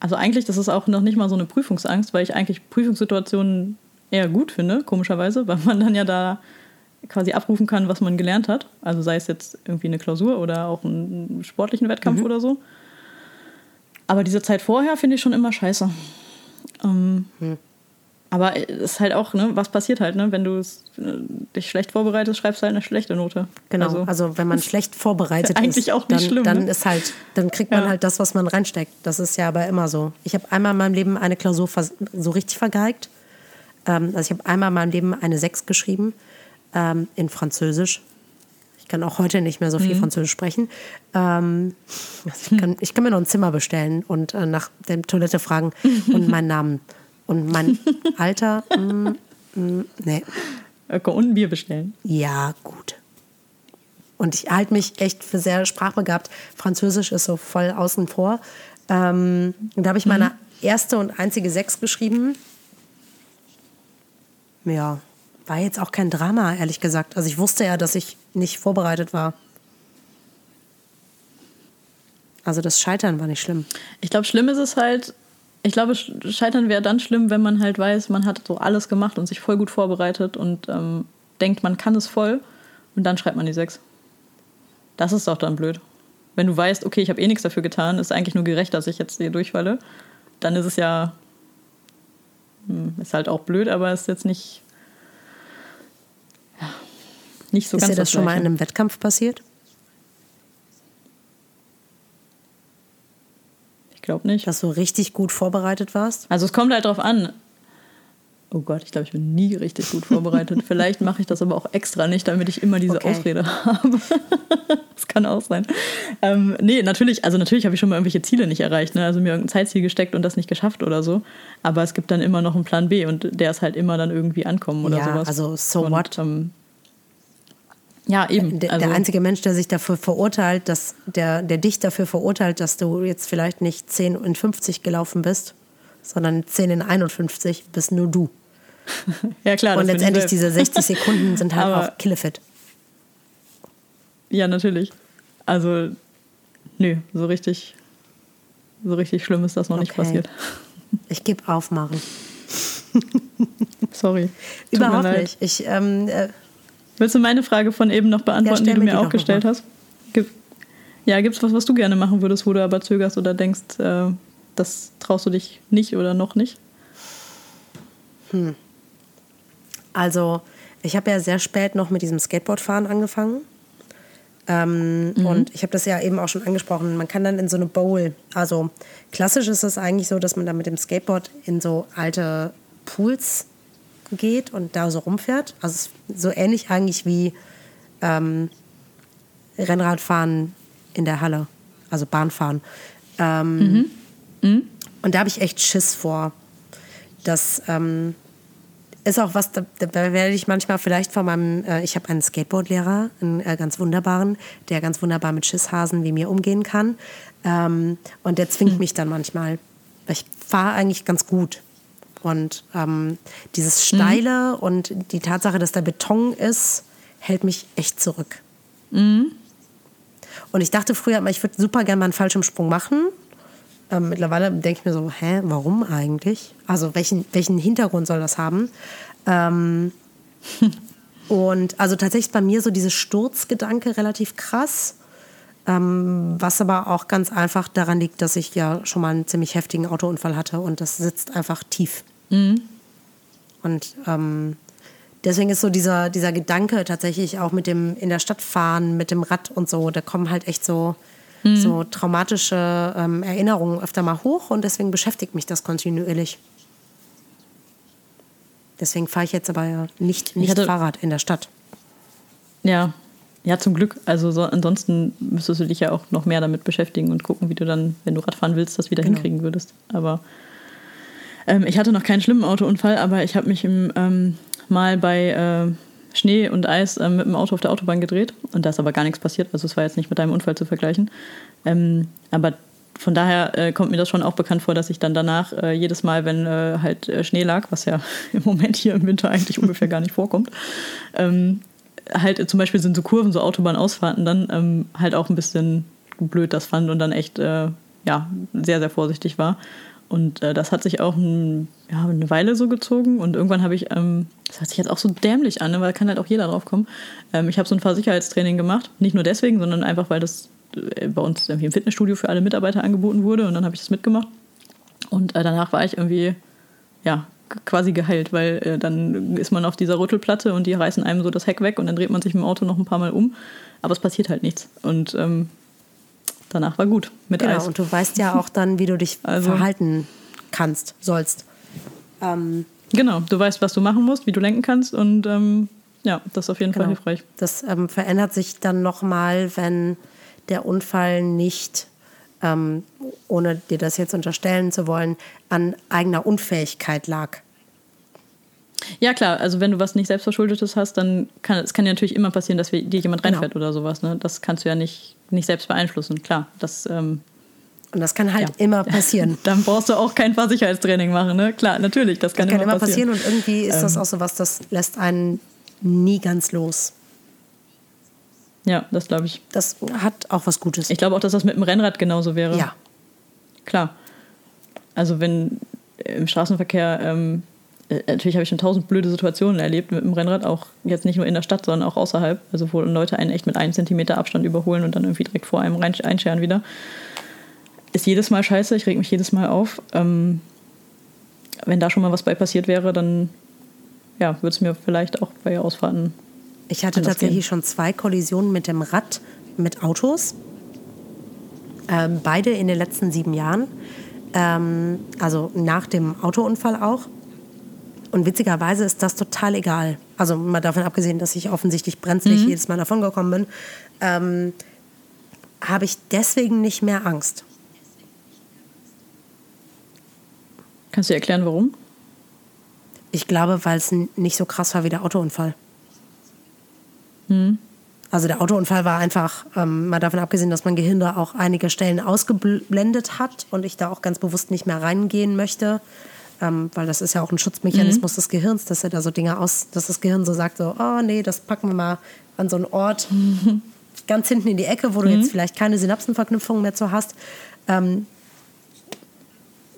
also eigentlich, das ist auch noch nicht mal so eine Prüfungsangst, weil ich eigentlich Prüfungssituationen eher gut finde, komischerweise, weil man dann ja da quasi abrufen kann, was man gelernt hat. Also sei es jetzt irgendwie eine Klausur oder auch einen sportlichen Wettkampf mhm. oder so. Aber diese Zeit vorher finde ich schon immer scheiße. Ähm, mhm. Aber es ist halt auch, ne, was passiert halt, ne? Wenn du dich schlecht vorbereitest, schreibst du halt eine schlechte Note. Genau, also, also wenn man schlecht vorbereitet ist, eigentlich auch nicht dann, schlimm, dann, ne? ist halt, dann kriegt man ja. halt das, was man reinsteckt. Das ist ja aber immer so. Ich habe einmal in meinem Leben eine Klausur vers- so richtig vergeigt. Ähm, also ich habe einmal in meinem Leben eine sechs geschrieben, ähm, in Französisch. Ich kann auch heute nicht mehr so viel mhm. Französisch sprechen. Ähm, also ich, kann, ich kann mir noch ein Zimmer bestellen und äh, nach der Toilette fragen und meinen Namen. Und mein Alter, mm, mm, nee. Und ein Bier bestellen. Ja, gut. Und ich halte mich echt für sehr sprachbegabt. Französisch ist so voll außen vor. Ähm, und da habe ich mhm. meine erste und einzige Sechs geschrieben. Ja, war jetzt auch kein Drama, ehrlich gesagt. Also ich wusste ja, dass ich nicht vorbereitet war. Also das Scheitern war nicht schlimm. Ich glaube, schlimm ist es halt... Ich glaube, Scheitern wäre dann schlimm, wenn man halt weiß, man hat so alles gemacht und sich voll gut vorbereitet und ähm, denkt, man kann es voll und dann schreibt man die sechs. Das ist doch dann blöd. Wenn du weißt, okay, ich habe eh nichts dafür getan, ist eigentlich nur gerecht, dass ich jetzt hier durchfalle, dann ist es ja, ist halt auch blöd, aber ist jetzt nicht, ja, nicht so ganz das Gleiche. Ist dir das schon mal in einem Wettkampf passiert? Ich glaube nicht. Dass du richtig gut vorbereitet warst? Also es kommt halt drauf an. Oh Gott, ich glaube, ich bin nie richtig gut vorbereitet. Vielleicht mache ich das aber auch extra nicht, damit ich immer diese okay. Ausrede habe. Das kann auch sein. Ähm, nee, natürlich, also natürlich habe ich schon mal irgendwelche Ziele nicht erreicht. Ne? Also mir irgendein Zeitziel gesteckt und das nicht geschafft oder so. Aber es gibt dann immer noch einen Plan B und der ist halt immer dann irgendwie ankommen oder ja, sowas. Ja, also so und, what? Ähm, Ja, eben. Der, also, der einzige Mensch, der sich dafür verurteilt, dass der, der dich dafür verurteilt, dass du jetzt vielleicht nicht zehn in fünfzig gelaufen bist, sondern zehn in einundfünfzig bist nur du. Ja, klar. Und letztendlich diese sechzig Sekunden sind halt aber, auf Killefit. Ja, natürlich. Also, nö, so richtig, so richtig schlimm ist das noch okay. nicht passiert. Ich gebe auf, Maren. Sorry. Überhaupt nicht. Ich, ähm, äh, Willst du meine Frage von eben noch beantworten, ja, die du mir, mir auch gestellt mal. Hast? Gibt, ja, gibt es was, was du gerne machen würdest, wo du aber zögerst oder denkst, äh, das traust du dich nicht oder noch nicht? Hm. Also, ich habe ja sehr spät noch mit diesem Skateboardfahren angefangen. Ähm, mhm. Und ich habe das ja eben auch schon angesprochen. Man kann dann in so eine Bowl, also klassisch ist es eigentlich so, dass man dann mit dem Skateboard in so alte Pools geht und da so rumfährt. Also so ähnlich eigentlich wie ähm, Rennradfahren in der Halle, also Bahnfahren. Ähm, mhm. Mhm. Und da habe ich echt Schiss vor. Das ähm, ist auch was, da, da werde ich manchmal vielleicht von meinem, äh, ich habe einen Skateboardlehrer, einen äh, ganz wunderbaren, der ganz wunderbar mit Schisshasen wie mir umgehen kann. Ähm, und der zwingt mhm. mich dann manchmal. Ich fahre eigentlich ganz gut. Und ähm, dieses Steile mhm. und die Tatsache, dass da Beton ist, hält mich echt zurück. Mhm. Und ich dachte früher, ich würde super gerne mal einen Fallschirmsprung machen. Ähm, mittlerweile denke ich mir so, hä, warum eigentlich? Also welchen, welchen Hintergrund soll das haben? Ähm, und also tatsächlich bei mir so dieses Sturzgedanke relativ krass. Ähm, was aber auch ganz einfach daran liegt, dass ich ja schon mal einen ziemlich heftigen Autounfall hatte und das sitzt einfach tief. Mhm. Und ähm, deswegen ist so dieser, dieser Gedanke tatsächlich auch mit dem in der Stadt fahren, mit dem Rad und so, da kommen halt echt so, mhm. so traumatische ähm, Erinnerungen öfter mal hoch und deswegen beschäftigt mich das kontinuierlich. Deswegen fahre ich jetzt aber nicht, nicht hatte, Fahrrad in der Stadt. Ja, ja, zum Glück. Also so, ansonsten müsstest du dich ja auch noch mehr damit beschäftigen und gucken, wie du dann, wenn du Radfahren willst, das wieder genau. hinkriegen würdest. Aber ähm, ich hatte noch keinen schlimmen Autounfall, aber ich habe mich im, ähm, mal bei äh, Schnee und Eis äh, mit dem Auto auf der Autobahn gedreht. Und da ist aber gar nichts passiert. Also es war jetzt nicht mit deinem Unfall zu vergleichen. Ähm, aber von daher äh, kommt mir das schon auch bekannt vor, dass ich dann danach äh, jedes Mal, wenn äh, halt äh, Schnee lag, was ja im Moment hier im Winter eigentlich ungefähr gar nicht vorkommt, ähm, halt äh, zum Beispiel sind so Kurven, so Autobahnausfahrten dann ähm, halt auch ein bisschen blöd das fand und dann echt äh, ja, sehr, sehr vorsichtig war. Und äh, das hat sich auch ein, ja, eine Weile so gezogen und irgendwann habe ich, ähm, das hört sich jetzt auch so dämlich an, ne, weil da kann halt auch jeder drauf kommen, ähm, ich habe so ein Fahrsicherheitstraining gemacht, nicht nur deswegen, sondern einfach, weil das bei uns irgendwie im Fitnessstudio für alle Mitarbeiter angeboten wurde und dann habe ich das mitgemacht und äh, danach war ich irgendwie ja quasi geheilt, weil äh, dann ist man auf dieser Rüttelplatte und die reißen einem so das Heck weg und dann dreht man sich mit dem Auto noch ein paar Mal um, aber es passiert halt nichts und ähm, danach war gut mit genau, Eis. Und du weißt ja auch dann, wie du dich also, verhalten kannst, sollst. Ähm, genau, du weißt, was du machen musst, wie du lenken kannst und ähm, ja, das ist auf jeden genau. Fall hilfreich. Das ähm, verändert sich dann nochmal, wenn der Unfall nicht, ähm, ohne dir das jetzt unterstellen zu wollen, an eigener Unfähigkeit lag. Ja klar, also wenn du was nicht selbstverschuldetes hast, dann kann es kann ja natürlich immer passieren, dass dir jemand reinfährt genau. oder sowas. Ne? Das kannst du ja nicht, nicht selbst beeinflussen, klar. Das, ähm, und das kann halt ja. immer passieren. Dann brauchst du auch kein Fahrsicherheitstraining machen, ne? Klar, natürlich, das kann, das kann immer, immer passieren. passieren. Und irgendwie ist ähm, das auch sowas, das lässt einen nie ganz los. Ja, das glaube ich. Das hat auch was Gutes. Ich glaube auch, dass das mit dem Rennrad genauso wäre. Ja. Klar. Also wenn im Straßenverkehr, ähm, natürlich habe ich schon tausend blöde Situationen erlebt mit dem Rennrad, auch jetzt nicht nur in der Stadt, sondern auch außerhalb. Also wo Leute einen echt mit einem Zentimeter Abstand überholen und dann irgendwie direkt vor einem rein, einscheren wieder. Ist jedes Mal scheiße, ich reg mich jedes Mal auf. Ähm, wenn da schon mal was bei passiert wäre, dann ja, würde es mir vielleicht auch bei Ausfahrten... Ich hatte tatsächlich schon zwei Kollisionen mit dem Rad, mit Autos. Ähm, beide in den letzten sieben Jahren. Ähm, also nach dem Autounfall auch. Und witzigerweise ist das total egal. Also mal davon abgesehen, dass ich offensichtlich brenzlig mhm. jedes Mal davon gekommen bin, ähm, habe ich deswegen nicht mehr Angst. Kannst du erklären, warum? Ich glaube, weil es nicht so krass war wie der Autounfall. Also der Autounfall war einfach, ähm, mal davon abgesehen, dass mein Gehirn da auch einige Stellen ausgeblendet hat und ich da auch ganz bewusst nicht mehr reingehen möchte, ähm, weil das ist ja auch ein Schutzmechanismus mhm. des Gehirns, dass er da so Dinge aus, dass das Gehirn so sagt, so, oh nee, das packen wir mal an so einen Ort mhm. ganz hinten in die Ecke, wo du mhm. jetzt vielleicht keine Synapsenverknüpfungen mehr zu hast. Ähm,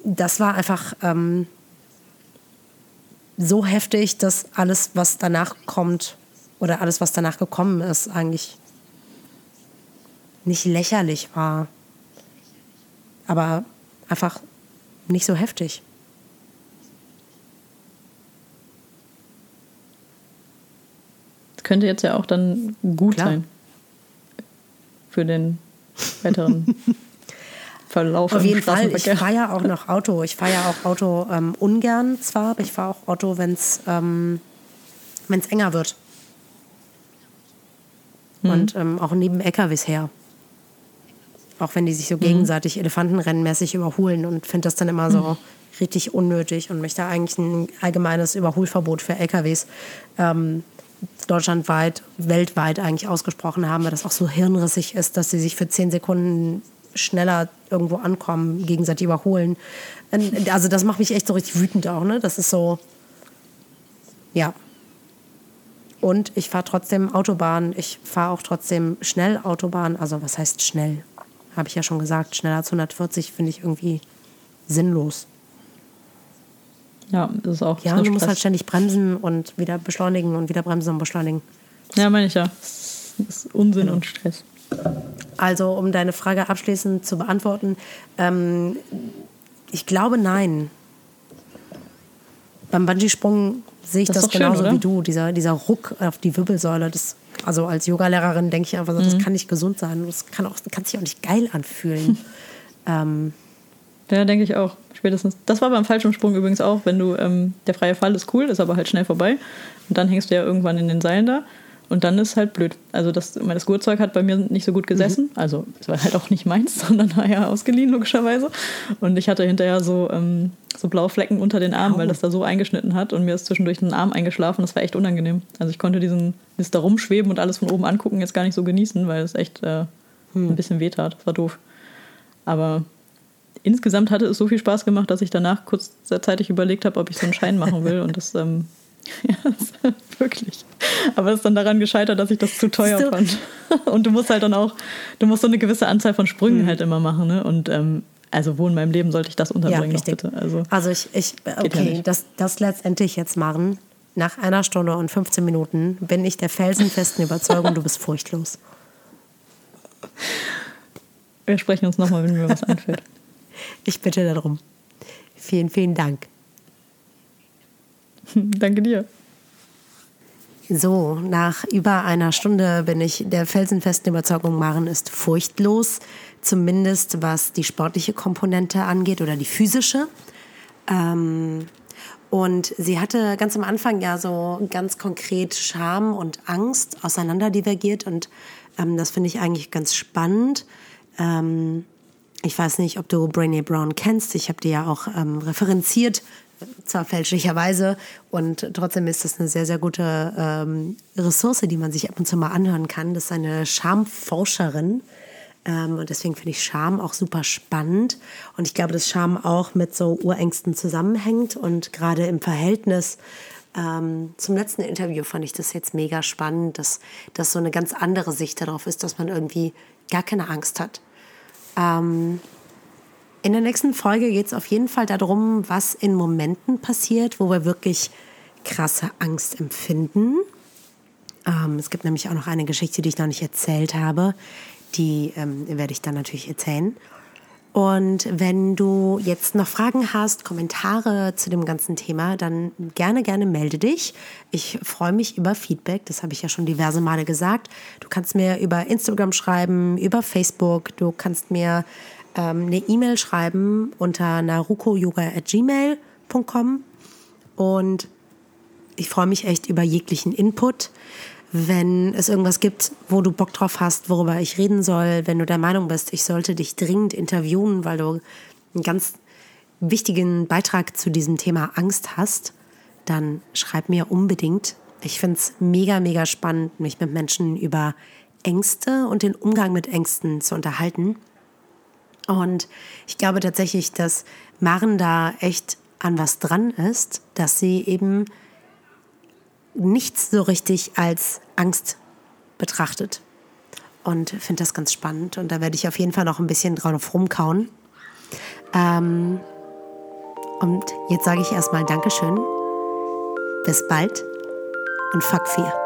das war einfach ähm, so heftig, dass alles, was danach kommt, oder alles, was danach gekommen ist, eigentlich nicht lächerlich war. Aber einfach nicht so heftig. Das könnte jetzt ja auch dann gut Klar. sein. Für den weiteren Verlauf. Auf jeden Fall, ich fahre ja auch noch Auto. Ich fahre ja auch Auto ähm, ungern zwar, aber ich fahre auch Auto, wenn es ähm, wenn's enger wird. Und ähm, auch neben L K Ws her. Auch wenn die sich so gegenseitig mhm. elefantenrennenmäßig überholen und finde das dann immer so mhm. richtig unnötig und möchte eigentlich ein allgemeines Überholverbot für L K Ws ähm, deutschlandweit, weltweit eigentlich ausgesprochen haben, weil das auch so hirnrissig ist, dass sie sich für zehn Sekunden schneller irgendwo ankommen, gegenseitig überholen. Also das macht mich echt so richtig wütend auch, ne? Das ist so, ja. Und ich fahre trotzdem Autobahn, ich fahre auch trotzdem schnell Autobahn. Also was heißt schnell? Habe ich ja schon gesagt, schneller als hundertvierzig finde ich irgendwie sinnlos. Ja, das ist auch Ja, du musst halt ständig bremsen und wieder beschleunigen und wieder bremsen und beschleunigen. Ja, meine ich ja. Das ist Unsinn genau. und Stress. Also um deine Frage abschließend zu beantworten, ähm, ich glaube nein. Beim Bungee-Sprung sehe ich das, das genauso schön, wie du. Dieser, dieser Ruck auf die Wirbelsäule, das, also als Yogalehrerin denke ich einfach so, das mhm. kann nicht gesund sein. Das kann, auch, kann sich auch nicht geil anfühlen. ähm, ja, denke ich auch. Spätestens. Das war beim Fallschirmsprung übrigens auch, wenn du, ähm, der freie Fall ist cool, ist aber halt schnell vorbei. Und dann hängst du ja irgendwann in den Seilen da. Und dann ist halt blöd. Also das, das Gurtzeug hat bei mir nicht so gut gesessen. Mhm. Also es war halt auch nicht meins, sondern war ja ausgeliehen, logischerweise. Und ich hatte hinterher so, ähm, so blaue Flecken unter den Armen, oh. weil das da so eingeschnitten hat. Und mir ist zwischendurch ein Arm eingeschlafen. Das war echt unangenehm. Also ich konnte diesen, dieses da rumschweben und alles von oben angucken jetzt gar nicht so genießen, weil es echt äh, mhm. ein bisschen weh tat. Das war doof. Aber insgesamt hatte es so viel Spaß gemacht, dass ich danach kurzzeitig überlegt habe, ob ich so einen Schein machen will. Und das... Ähm, ja, wirklich. Aber es ist dann daran gescheitert, dass ich das zu teuer so. fand. Und du musst halt dann auch, du musst so eine gewisse Anzahl von Sprüngen mhm. halt immer machen, ne? Und ähm, also wo in meinem Leben sollte ich das unterbringen, ja, noch bitte? Also, also ich, ich okay, ja das, das letztendlich jetzt machen, nach einer Stunde und fünfzehn Minuten bin ich der felsenfesten Überzeugung, du bist furchtlos. Wir sprechen uns nochmal, wenn mir was einfällt. Ich bitte darum. Vielen, vielen Dank. Danke dir. So, nach über einer Stunde bin ich der felsenfesten Überzeugung, Maren ist furchtlos, zumindest was die sportliche Komponente angeht oder die physische. Ähm, und sie hatte ganz am Anfang ja so ganz konkret Scham und Angst auseinanderdivergiert und ähm, das finde ich eigentlich ganz spannend. Ähm, ich weiß nicht, ob du Brené Brown kennst, ich habe die ja auch ähm, referenziert, zwar fälschlicherweise, und trotzdem ist das eine sehr, sehr gute ähm, Ressource, die man sich ab und zu mal anhören kann. Das ist eine Schamforscherin ähm, und deswegen finde ich Scham auch super spannend und ich glaube, dass Scham auch mit so Urängsten zusammenhängt und gerade im Verhältnis ähm, zum letzten Interview fand ich das jetzt mega spannend, dass das so eine ganz andere Sicht darauf ist, dass man irgendwie gar keine Angst hat. Ähm, In der nächsten Folge geht es auf jeden Fall darum, was in Momenten passiert, wo wir wirklich krasse Angst empfinden. Ähm, es gibt nämlich auch noch eine Geschichte, die ich noch nicht erzählt habe. Die ähm, werde ich dann natürlich erzählen. Und wenn du jetzt noch Fragen hast, Kommentare zu dem ganzen Thema, dann gerne, gerne melde dich. Ich freue mich über Feedback, das habe ich ja schon diverse Male gesagt. Du kannst mir über Instagram schreiben, über Facebook, du kannst mir eine E-Mail schreiben unter narukoyoga at gmail dot com und ich freue mich echt über jeglichen Input. Wenn es irgendwas gibt, wo du Bock drauf hast, worüber ich reden soll, wenn du der Meinung bist, ich sollte dich dringend interviewen, weil du einen ganz wichtigen Beitrag zu diesem Thema Angst hast, dann schreib mir unbedingt. Ich finde es mega, mega spannend, mich mit Menschen über Ängste und den Umgang mit Ängsten zu unterhalten. Und ich glaube tatsächlich, dass Maren da echt an was dran ist, dass sie eben nichts so richtig als Angst betrachtet. Und finde das ganz spannend. Und da werde ich auf jeden Fall noch ein bisschen drauf rumkauen. Ähm, und jetzt sage ich erstmal Dankeschön. Bis bald und fuck fear.